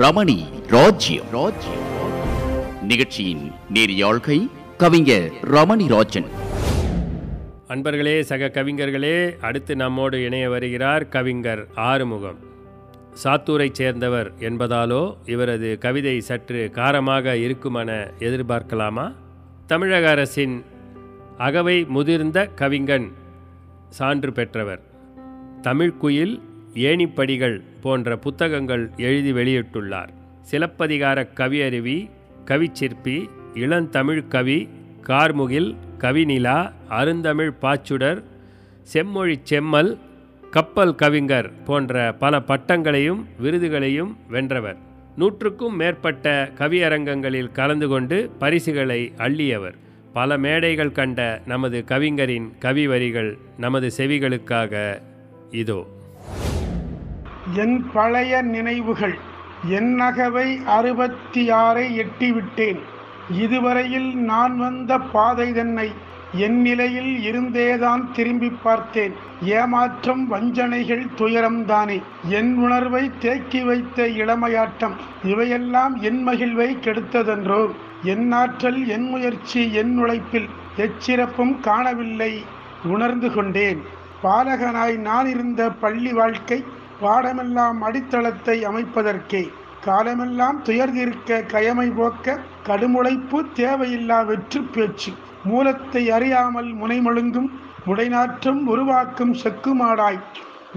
ரமணி ராஜ்யம் ராஜ்யம் நிகழ்ச்சியின் நேரியாழ்கை கவிஞர் ரமணி ராஜன். அன்பர்களே, சக கவிஞர்களே, அடுத்து நம்மோடு இணைய வருகிறார் கவிஞர் ஆறுமுகம். சாத்தூரை சேர்ந்தவர் என்பதாலோ இவரது கவிதை சற்று காரமாக இருக்குமென எதிர்பார்க்கலாமா? தமிழக அரசின் அகவை முதிர்ந்த கவிஞன் சான்று பெற்றவர். தமிழ்குயில், ஏணிப்படிகள் போன்ற புத்தகங்கள் எழுதி வெளியிட்டுள்ளார். சிலப்பதிகார கவியருவி, கவிச்சிற்பி, இளந்தமிழ் கவி, கார்முகில், கவிநிலா, அருந்தமிழ் பாச்சுடர், செம்மொழி செம்மல், கப்பல் கவிஞர் போன்ற பல பட்டங்களையும் விருதுகளையும் வென்றவர். நூற்றுக்கும் மேற்பட்ட கவியரங்கங்களில் கலந்து கொண்டு பரிசுகளை அள்ளியவர். பல மேடைகள் கண்ட நமது கவிஞரின் கவி வரிகள் நமது செவிகளுக்காக இதோ. என் பழைய நினைவுகள். என் அகவை அறுபத்தி ஆறை எட்டிவிட்டேன். இதுவரையில் நான் வந்த பாதை தன்னை என் நிலையில் இருந்தேதான் திரும்பி பார்த்தேன். ஏமாற்றம் வஞ்சனைகள் துயரம்தானே, என் உணர்வை தேக்கி வைத்த இளமையாட்டம் இவையெல்லாம் என் மகிழ்வை கெடுத்ததென்றோ? என் ஆற்றல், என் முயற்சி, என் உழைப்பில் எச்சிறப்பும் காணவில்லை. உணர்ந்து கொண்டேன், பாலகனாய் நான் இருந்த பள்ளி வாழ்க்கை பாடமெல்லாம் அடித்தளத்தை அமைப்பதற்கே. காலமெல்லாம் துயர்ந்திருக்க, கயமை போக்க கடுமுளைப்பு, தேவையில்லா வெற்று பேச்சு, மூலத்தை அறியாமல் முனைமொழுங்கும் முடைநாற்றம் உருவாக்கும் செக்குமாடாய்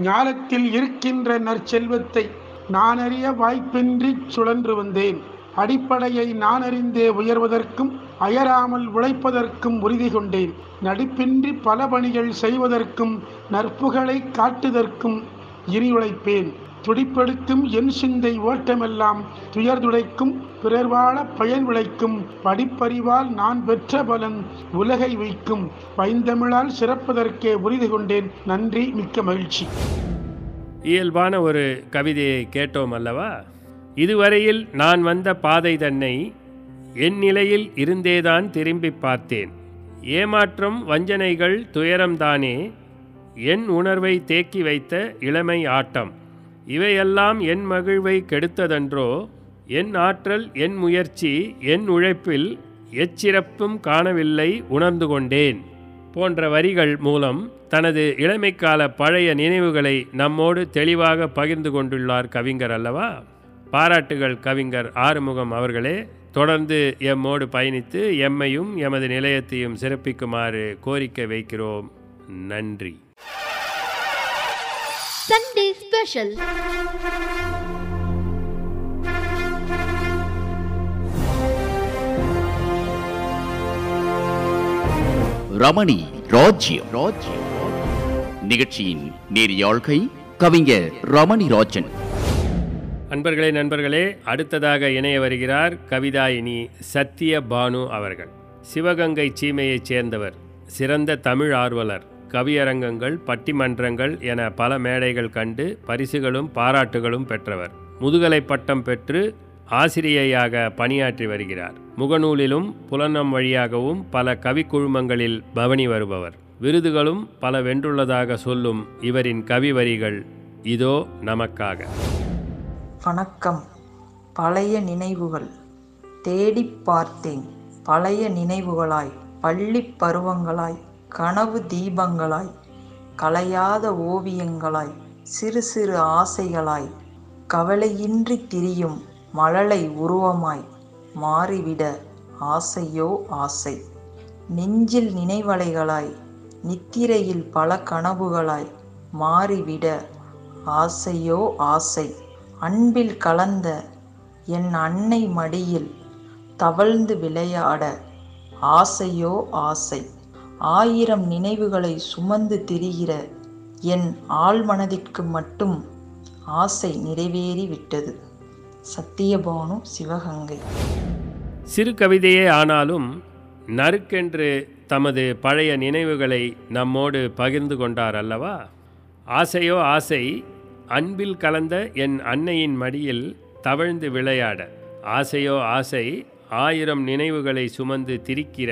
ஞானத்தில் இருக்கின்ற நற்செல்வத்தை நான் அறிய வாய்ப்பின்றி சுழன்று வந்தேன். அடிப்படையை நான் அறிந்தே உயர்வதற்கும் அயராமல் உழைப்பதற்கும் உறுதி கொண்டேன். நடிப்பின்றி பல பணிகள் செய்வதற்கும் நற்புகளை காட்டுதற்கும் இனி உழைப்பேன். துடிப்பெடுக்கும் என் சிந்தை ஓட்டமெல்லாம் துயர் துடைக்கும், பிறர் வாழ பயன் விளைக்கும். படிப்பறிவால் நான் பெற்ற பலன் உலகை வைக்கும். பைந்தமிழால் சிறப்பதற்கே உறுதி கொண்டேன். நன்றி, மிக்க மகிழ்ச்சி. இயல்பான ஒரு கவிதையை கேட்டோம் அல்லவா? இதுவரையில் நான் வந்த பாதை தன்னை என் நிலையில் இருந்தேதான் திரும்பி பார்த்தேன். ஏமாற்றம் வஞ்சனைகள் துயரம்தானே, என் உணர்வை தேக்கி வைத்த இளமை ஆட்டம் இவையெல்லாம் என் மகிழ்வை கெடுத்ததன்றோ? என் ஆற்றல், என் முயற்சி, என் உழைப்பில் எச்சிறப்பும் காணவில்லை. உணர்ந்து கொண்டேன் போன்ற வரிகள் மூலம் தனது இளமைக்கால பழைய நினைவுகளை நம்மோடு தெளிவாக பகிர்ந்து கொண்டுள்ளார் கவிஞர் அல்லவா? பாராட்டுகள் கவிஞர் ஆறுமுகம் அவர்களே. தொடர்ந்து எம்மோடு பயணித்து எம்மையும் எமது நிலையத்தையும் சிறப்பிக்குமாறு கோரிக்கை வைக்கிறோம். நன்றி. Sunday special. ரமணி ராஜ்யம் நிகழ்ச்சியின் நேரியாழ்கை கவிஞர் ரமணி ராஜன். அன்பர்களே, நண்பர்களே, அடுத்ததாக இணைய வருகிறார் கவிதாயினி சத்ய பானு அவர்கள். சிவகங்கை சீமையைச் சேர்ந்தவர், சிறந்த தமிழ் ஆர்வலர். கவியரங்கங்கள், பட்டிமன்றங்கள் என பல மேடைகள் கண்டு பரிசுகளும் பாராட்டுகளும் பெற்றவர். முதுகலை பட்டம் பெற்று ஆசிரியையாக பணியாற்றி வருகிறார். முகநூலிலும் புலனம் வழியாகவும் பல கவிக்குழுமங்களில் பவனி வருபவர். விருதுகளும் பல வென்றுள்ளதாக சொல்லும் இவரின் கவி வரிகள் இதோ நமக்காக. வணக்கம். பழைய நினைவுகள் தேடி பார்த்தேன். பழைய நினைவுகளாய், பள்ளி பருவங்களாய், கனவு தீபங்களாய், கலையாத ஓவியங்களாய், சிறு சிறு ஆசைகளாய், கவலையின்றி திரியும் மழலை உருவமாய் மாறிவிட ஆசையோ ஆசை. நெஞ்சில் நினைவலைகளாய், நித்திரையில் பல கனவுகளாய் மாறிவிட ஆசையோ ஆசை. அன்பில் கலந்த என் அன்னை மடியில் தவழ்ந்து விளையாட ஆசையோ ஆசை. ஆயிரம் நினைவுகளை சுமந்து திரிகிற என் ஆழ்மனதிற்கு மட்டும் ஆசை நிறைவேறிவிட்டது. சத்தியபானு, சிவகங்கை. சிறு கவிதையே ஆனாலும் நறுக்கென்று தமது பழைய நினைவுகளை நம்மோடு பகிர்ந்து கொண்டார் அல்லவா? ஆசையோ ஆசை, அன்பில் கலந்த என் அன்னையின் மடியில் தவழ்ந்து விளையாட ஆசையோ ஆசை, ஆயிரம் நினைவுகளை சுமந்து திரிக்கிற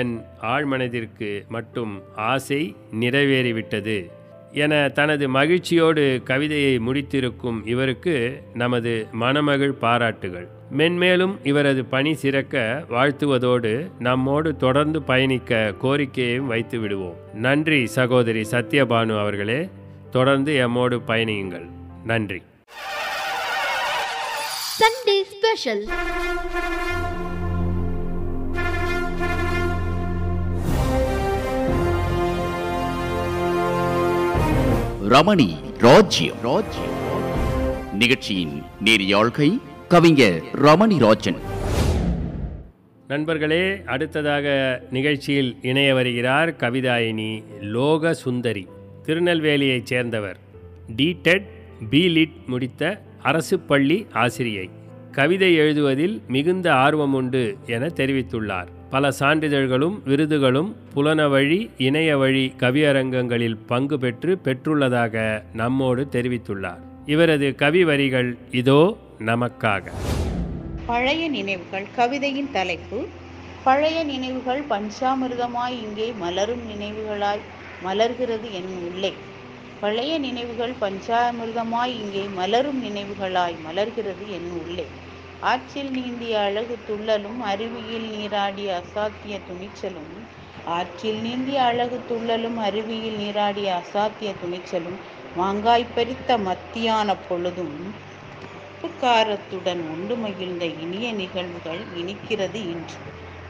என் ஆழ்மனதிற்கு மட்டும் ஆசை நிறைவேறிவிட்டது என தனது மகிழ்ச்சியோடு கவிதையை முடித்திருக்கும் இவருக்கு நமது மனமகிழ் பாராட்டுகள். மென்மேலும் இவரது பணி சிறக்க வாழ்த்துவதோடு நம்மோடு தொடர்ந்து பயணிக்க கோரிக்கையையும் வைத்து விடுவோம். நன்றி சகோதரி சத்யபானு அவர்களே. தொடர்ந்து எம்மோடு பயணியுங்கள். நன்றி. Sunday special. ரமணி ராஜ்யம் நிகழ்ச்சியின் நேரியாழ்கை கவிஞர் ரமணி ராஜன். நண்பர்களே, அடுத்ததாக நிகழ்ச்சியில் இணைய வருகிறார் கவிதாயினி லோக சுந்தரி. திருநெல்வேலியைச் சேர்ந்தவர், டிடெட் பிலிட் முடித்த அரசு பள்ளி ஆசிரியை. கவிதை எழுதுவதில் மிகுந்த ஆர்வம் உண்டு என தெரிவித்துள்ளார். பல சான்றிதழ்களும் விருதுகளும் புலனவழி, இணைய வழி கவியரங்கங்களில் பங்கு பெற்று பெற்றுள்ளதாக நம்மோடு தெரிவித்துள்ளார். இவரது கவி வரிகள் இதோ நமக்காக. பழைய நினைவுகள். கவிதையின் தலைப்பு பழைய நினைவுகள் பஞ்சாமிர்தமாய் இங்கே மலரும் நினைவுகளாய் மலர்கிறது என் உள்ளே. பழைய நினைவுகள் பஞ்சாமிர்தமாய் இங்கே மலரும் நினைவுகளாய் மலர்கிறது என் உள்ளே. ஆற்றில் நீந்திய அழகு துள்ளலும் அருவியில் நீராடிய அசாத்திய துணிச்சலும் ஆற்றில் நீந்திய அழகு துள்ளலும் அருவியில் நீராடிய அசாத்திய துணிச்சலும் மாங்காய் பறித்த மத்தியான பொழுதும் உப்புக்காரத்துடன் உண்டு மகிழ்ந்த இனிய நிகழ்வுகள் இனிக்கிறது இன்று.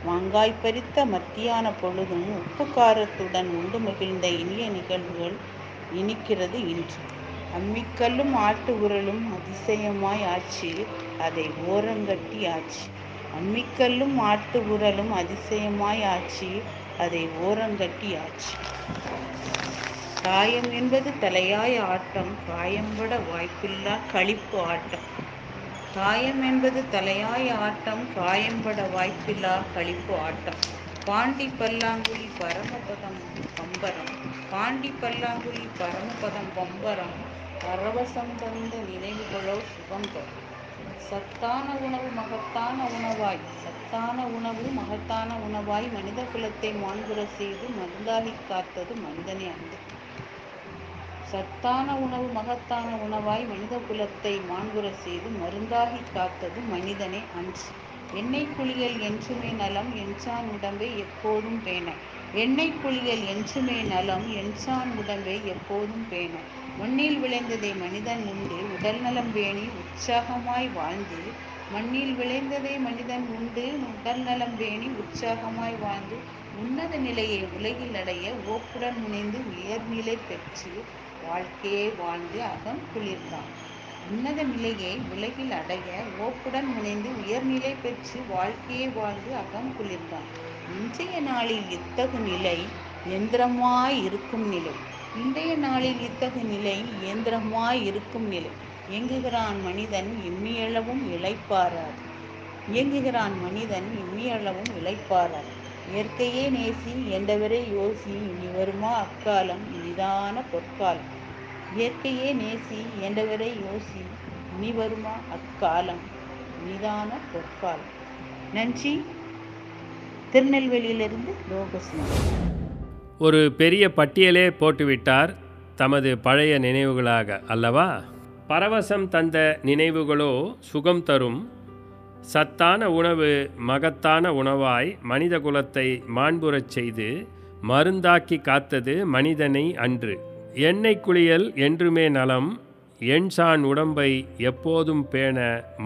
மாங்காய் பறித்த மத்தியான பொழுதும் உப்புக்காரத்துடன் உண்டு மகிழ்ந்த இனிய நிகழ்வுகள் இனிக்கிறது இன்று. அம்மிக்கல்லும் ஆட்டு உரலும் அதிசயமாய் ஆச்சு, அதை ஓரங்கட்டி ஆச்சு. அம்மிக்கல்லும் ஆட்டு உரலும் அதிசயமாய் ஆச்சு, அதை ஓரங்கட்டி ஆச்சு. காயம் என்பது தலையாய ஆட்டம், காயம்பட வாய்ப்பில்லா களிப்பு ஆட்டம். காயம் என்பது தலையாய ஆட்டம், காயம்பட வாய்ப்பில்லா களிப்பு ஆட்டம். பாண்டி பல்லாங்குழி பரமபதம் பம்பரம், பாண்டி பல்லாங்குழி பரமபதம் பம்பரம். பரவசம் தந்த நினைவுகளோ சுகம் தரும். சத்தான உணவு மகத்தான உணவாய், சத்தான உணவு மகத்தான உணவாய் மனித குலத்தை மாண்புற செய்து மருந்தாகி காத்தது மனிதனே அன்று. சத்தான உணவு மகத்தான உணவாய் மனித குலத்தை மாண்புற செய்து மருந்தாகி காத்தது மனிதனே அன்று. எண்ணெய் குளியல் என்றுமே நலம் என்சான் உடம்பை எப்போதும் பேண. எண்ணெய் குளியல் என்றுமே நலம் என்சான் உடம்பை எப்போதும் பேண. மண்ணில் விளைந்ததை மனிதன் உண்டு உடல் நலம் பேணி உற்சாகமாய் வாழ்ந்து. மண்ணில் விளைந்ததை மனிதன் உண்டு உடல் நலம் பேணி உற்சாகமாய் வாழ்ந்து உன்னத நிலையை உலகில் அடைய ஓப்புடன் முனைந்து உயர்நிலை பெற்று வாழ்க்கையை வாழ்ந்து அகம் குளிர்ந்தான். உன்னத நிலையை உலகில் அடைய ஓப்புடன் முனைந்து உயர்நிலை பெற்று வாழ்க்கையை வாழ்ந்து அகம் குளிர்ந்தான். இன்றைய நாளில் இத்தகு நிலை இயந்திரமாய் இருக்கும் நிலை. இன்றைய நாளில் இத்தகு நிலை இயந்திரமாய் இருக்கும் நிலை. இயங்குகிறான் மனிதன் எண்ணியளவும் இளைப்பாரார். இயங்குகிறான் மனிதன் எண்ணியளவும் இளைப்பாரார். இயற்கையே நேசி என்றவரை யோசி இனி வருமா அக்காலம் இனிதான பொற்காலம். இயற்கையே நேசி என்றவரை யோசி இனி வருமா அக்காலம் இனிதான பொற்காலம். நன்றி. திருநெல்வேலியிலிருந்து லோக சுந்தரி. ஒரு பெரிய பட்டியலே போட்டுவிட்டார் தமது பழைய நினைவுகளாக அல்லவா. பரவசம் தந்த நினைவுகளோ சுகம் தரும். சத்தான உணவு மகத்தான உணவாய் மனித குலத்தை மாண்புறச் செய்து மருந்தாக்கி காத்தது மனிதனை அன்று. எண்ணெய் குளியல் என்றுமே நலம் எண்சான் உடம்பை எப்போதும் பேண.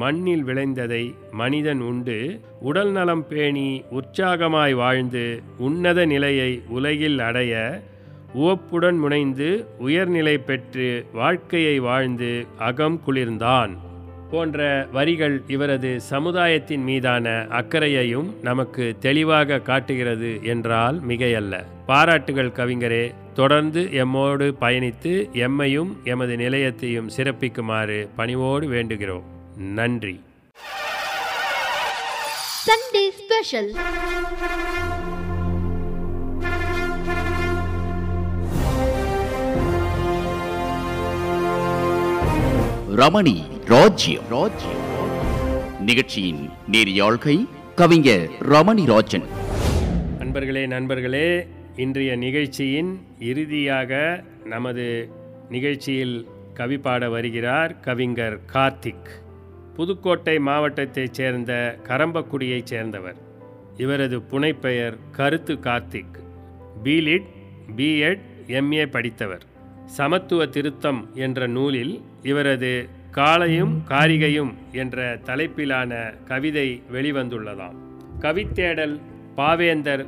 மண்ணில் விளைந்ததை மனிதன் உண்டு உடல் நலம் பேணி உற்சாகமாய் வாழ்ந்து உன்னத நிலையை உலகில் அடைய உவப்புடன் முனைந்து உயர்நிலை பெற்று வாழ்க்கையை வாழ்ந்து அகம் குளிர்ந்தான் போன்ற வரிகள் இவரது சமுதாயத்தின் மீதான அக்கறையையும் நமக்கு தெளிவாக காட்டுகிறது என்றால் மிகையல்ல. பாராட்டுகள் கவிஞரே. தொடர்ந்து எம்மோடு பயணித்து எம்மையும் எமது நிலையத்தையும் சிறப்பிக்குமாறு பணிவோடு வேண்டுகிறோம். நன்றி. Sunday special. ரமணி ராஜ்யம் நிகழ்ச்சியின் நேரியாழ்கை கவிஞர் ரமணி ராஜன். அன்பர்களே, நண்பர்களே, இன்றைய நிகழ்ச்சியின் இறுதியாக நமது நிகழ்ச்சியில் கவி பாட வருகிறார் கவிஞர் கார்த்திக். புதுக்கோட்டை மாவட்டத்தைச் சேர்ந்த கரம்பக்குடியைச் சேர்ந்தவர். இவரது புனைப்பெயர் கருத்து கார்த்திக். பிலிட் பிஎட் எம்ஏ படித்தவர். சமத்துவ திருத்தம் என்ற நூலில் இவரது காளையும் காரிகையும் என்ற தலைப்பிலான கவிதை வெளிவந்துள்ளதாம். கவித்தேடல் பாவேந்தர்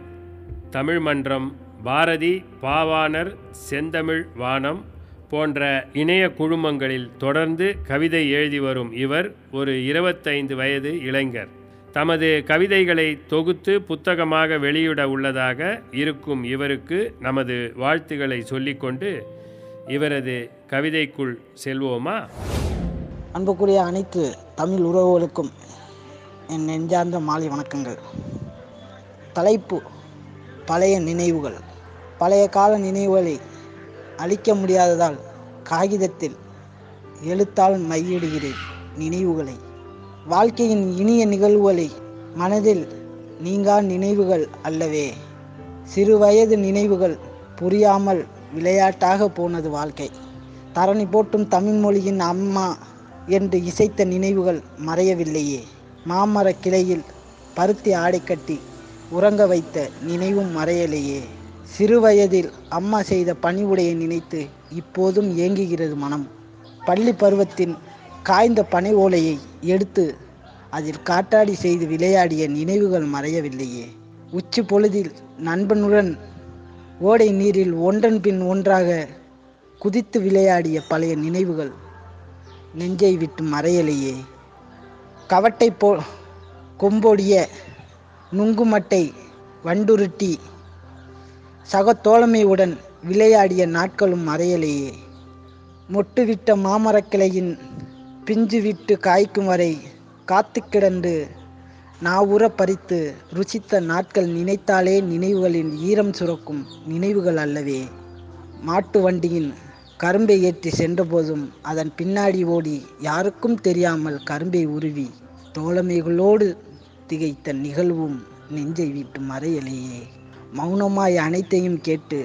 தமிழ்மன்றம் பாரதி பாவாணர் செந்தமிழ் வானம் போன்ற இணைய குழுமங்களில் தொடர்ந்து கவிதை எழுதி வரும் இவர் ஒரு இருபத்தைந்து வயது இளைஞர். தமது கவிதைகளை தொகுத்து புத்தகமாக வெளியிட உள்ளதாக இருக்கும் இவருக்கு நமது வாழ்த்துக்களை சொல்லிக்கொண்டு இவரது கவிதைக்குள் செல்வோமா? அன்புக்குரிய அனைத்து தமிழ் உறவுகளுக்கும் என் நெஞ்சார்ந்த மாலை வணக்கங்கள். தலைப்பு பழைய நினைவுகள். பழைய கால நினைவுகளை அழிக்க முடியாததால் காகிதத்தில் எழுத்தால் மையிடுகிறேன் நினைவுகளை. வாழ்க்கையின் இனிய நிகழ்வுகளை மனதில் நீங்கா நினைவுகள் அல்லவே, சிறுவயது நினைவுகள், புரியாமல் விளையாட்டாக போனது வாழ்க்கை. தரணி போட்டும் தமிழ்மொழியின் அம்மா என்று இசைத்த நினைவுகள் மறையவில்லையே. மாமர கிளையில் பருத்தி ஆடை கட்டி உறங்க வைத்த நினைவும் மறையலையே. சிறுவயதில் அம்மா செய்த பணிவுடையை நினைத்து இப்போதும் ஏங்குகிறது மனம். பள்ளி பருவத்தின் காய்ந்த பனை ஓலையை எடுத்து அதில் காட்டாடி செய்து விளையாடிய நினைவுகள் மறையவில்லையே. உச்சி பொழுதில் நண்பனுடன் ஓடை நீரில் ஒன்றன் பின் ஒன்றாக குதித்து விளையாடிய பழைய நினைவுகள் நெஞ்சை விட்டு மறையலையே. கவட்டை போ கொம்போடிய நுங்குமட்டை வண்டுருட்டி சக தோழமையுடன் விளையாடிய நாட்களும் மறையலையே. மொட்டுவிட்ட மாமரக்கிளையின் பிஞ்சு விட்டு காய்க்கும் வரை காத்து கிடந்து நாவுற பறித்து ருசித்த நாட்கள் நினைத்தாலே நினைவுகளின் ஈரம் சுரக்கும் நினைவுகள் அல்லவே. மாட்டு வண்டியின் கரும்பை ஏற்றி சென்றபோதும் அதன் பின்னாடி ஓடி யாருக்கும் தெரியாமல் கரும்பை உருவி தோழமைகளோடு திகைத்த நிகழ்வும் நெஞ்சை விட்டு மறையலையே. மௌனமாய் அனைத்தையும் கேட்டு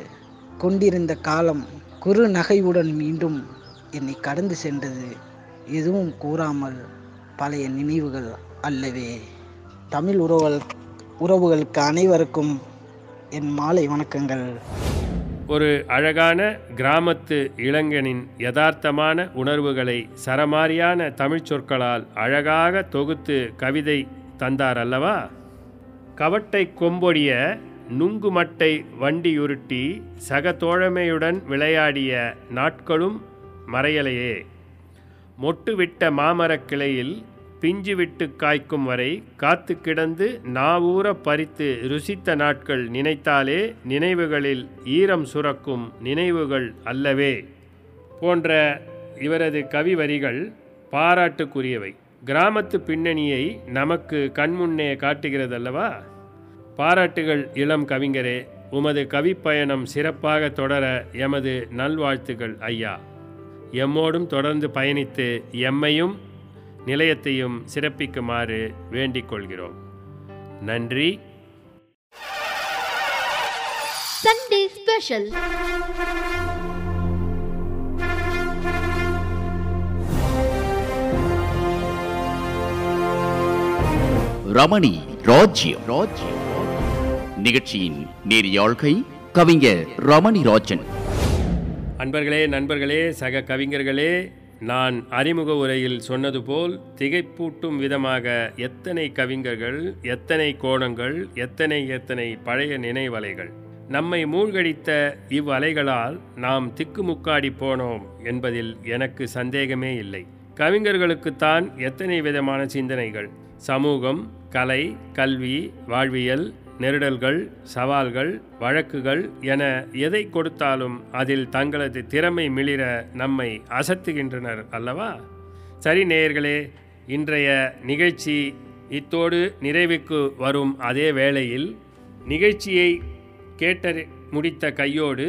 கொண்டிருந்த காலம் குறு நகையுடன் மீண்டும் என்னை கடந்து சென்றது. எதுவும் கூறாமல் பழைய நினைவுகள் அல்லவே. தமிழ் உறவுகள் உறவுகளுக்கு அனைவருக்கும் என் மாலை வணக்கங்கள். ஒரு அழகான கிராமத்து இளைஞனின் யதார்த்தமான உணர்வுகளை சரமாரியான தமிழ் சொற்களால் அழகாக தொகுத்து கவிதை தந்தார் அல்லவா. கவட்டை கொம்பொடிய நுங்குமட்டை வண்டியுருட்டி சக தோழமையுடன் விளையாடிய நாட்களும் மறையலையே. மொட்டுவிட்ட மாமரக் கிளையில் பிஞ்சு விட்டு காய்க்கும் வரை காத்து கிடந்து நாவூர பறித்து ருசித்த நாட்கள் நினைத்தாலே நினைவுகளில் ஈரம் சுரக்கும் நினைவுகள் அல்லவே போன்ற இவரது கவிவரிகள் பாராட்டுக்குரியவை. கிராமத்து பின்னணியை நமக்கு கண்முன்னே காட்டுகிறதல்லவா. பாராட்டுகள் இளம் கவிஞரே. உமது கவிப்பயணம் சிறப்பாக தொடர எமது நல்வாழ்த்துகள் ஐயா. எம்மோடும் தொடர்ந்து பயணித்து எம்மையும் நிலையத்தையும் சிறப்பிக்குமாறு வேண்டிக் கொள்கிறோம். நன்றி. Sunday special. ரமணி ராஜ்யம் ராஜ்யம் நிகழ்ச்சியின் நேரியாழ்கை கவிஞர் ரமணி ராஜன். அன்பர்களே, நண்பர்களே, சக கவிஞர்களே, நான் அறிமுக உரையில் சொன்னது போல் திகைப்பூட்டும் விதமாக எத்தனை கவிஞர்கள், எத்தனை கோணங்கள், எத்தனை எத்தனை பழைய நினைவலைகள் நம்மை மூழ்கடித்த இவ்வலைகளால் நாம் திக்குமுக்காடி போனோம் என்பதில் எனக்கு சந்தேகமே இல்லை. கவிஞர்களுக்குத்தான் எத்தனை விதமான சிந்தனைகள், சமூகம், கலை, கல்வி, வாழ்வியல், நெருடல்கள், சவால்கள், வழக்குகள் என எதை கொடுத்தாலும் அதில் தங்களது திறமை மிளிர நம்மை அசத்துகின்றனர் அல்லவா. சரி நேயர்களே, இன்றைய நிகழ்ச்சி இத்தோடு நிறைவுக்கு வரும். அதே வேளையில் நிகழ்ச்சியை கேட்ட முடித்த கையோடு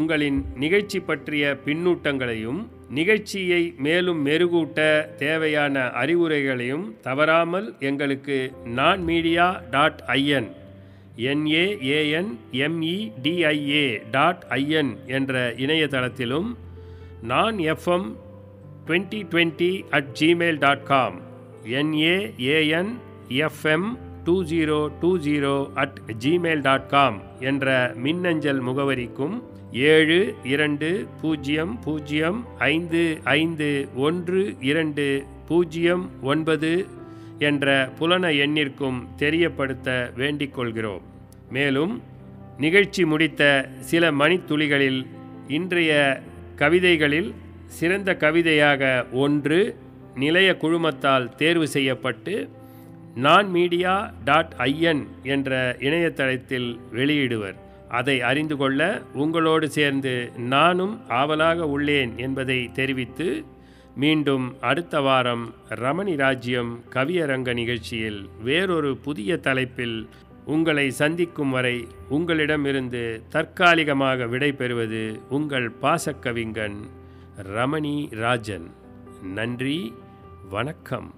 உங்களின் நிகழ்ச்சி பற்றிய பின்னூட்டங்களையும் நிகழ்ச்சியை மேலும் மெருகூட்ட தேவையான அறிவுரைகளையும் தவறாமல் எங்களுக்கு நான் media dot IN NAANMEDIA dot IN என்ற இணையதளத்திலும் நான் FM twenty twenty at Gmail dot com என்ஏஏஎன் FM two zero two zero at Gmail dot com என்ற மின்னஞ்சல் முகவரிக்கும் ஏழு இரண்டு பூஜ்ஜியம் பூஜ்ஜியம் ஐந்து ஐந்து ஒன்று இரண்டு பூஜ்ஜியம் ஒன்பது என்ற புலன எண்ணிற்கும் தெரியப்படுத்த வேண்டிக் கொள்கிறோம். மேலும் நிகழ்ச்சி முடித்த சில மணித்துளிகளில் இன்றைய கவிதைகளில் சிறந்த கவிதையாக ஒன்று நிலைய குழுமத்தால் தேர்வு செய்யப்பட்டு நான் மீடியா டாட் ஐஎன் என்ற இணையதளத்தில் வெளியிடுவர். அதை அறிந்து கொள்ள உங்களோடு சேர்ந்து நானும் ஆவலாக உள்ளேன் என்பதை தெரிவித்து மீண்டும் அடுத்த வாரம் ரமணி ராஜ்யம் கவியரங்க நிகழ்ச்சியில் வேறொரு புதிய தலைப்பில் உங்களை சந்திக்கும் வரை உங்களிடமிருந்து தற்காலிகமாக விடைபெறுவது உங்கள் பாசக்கவிஞன் ரமணி ராஜன். நன்றி, வணக்கம்.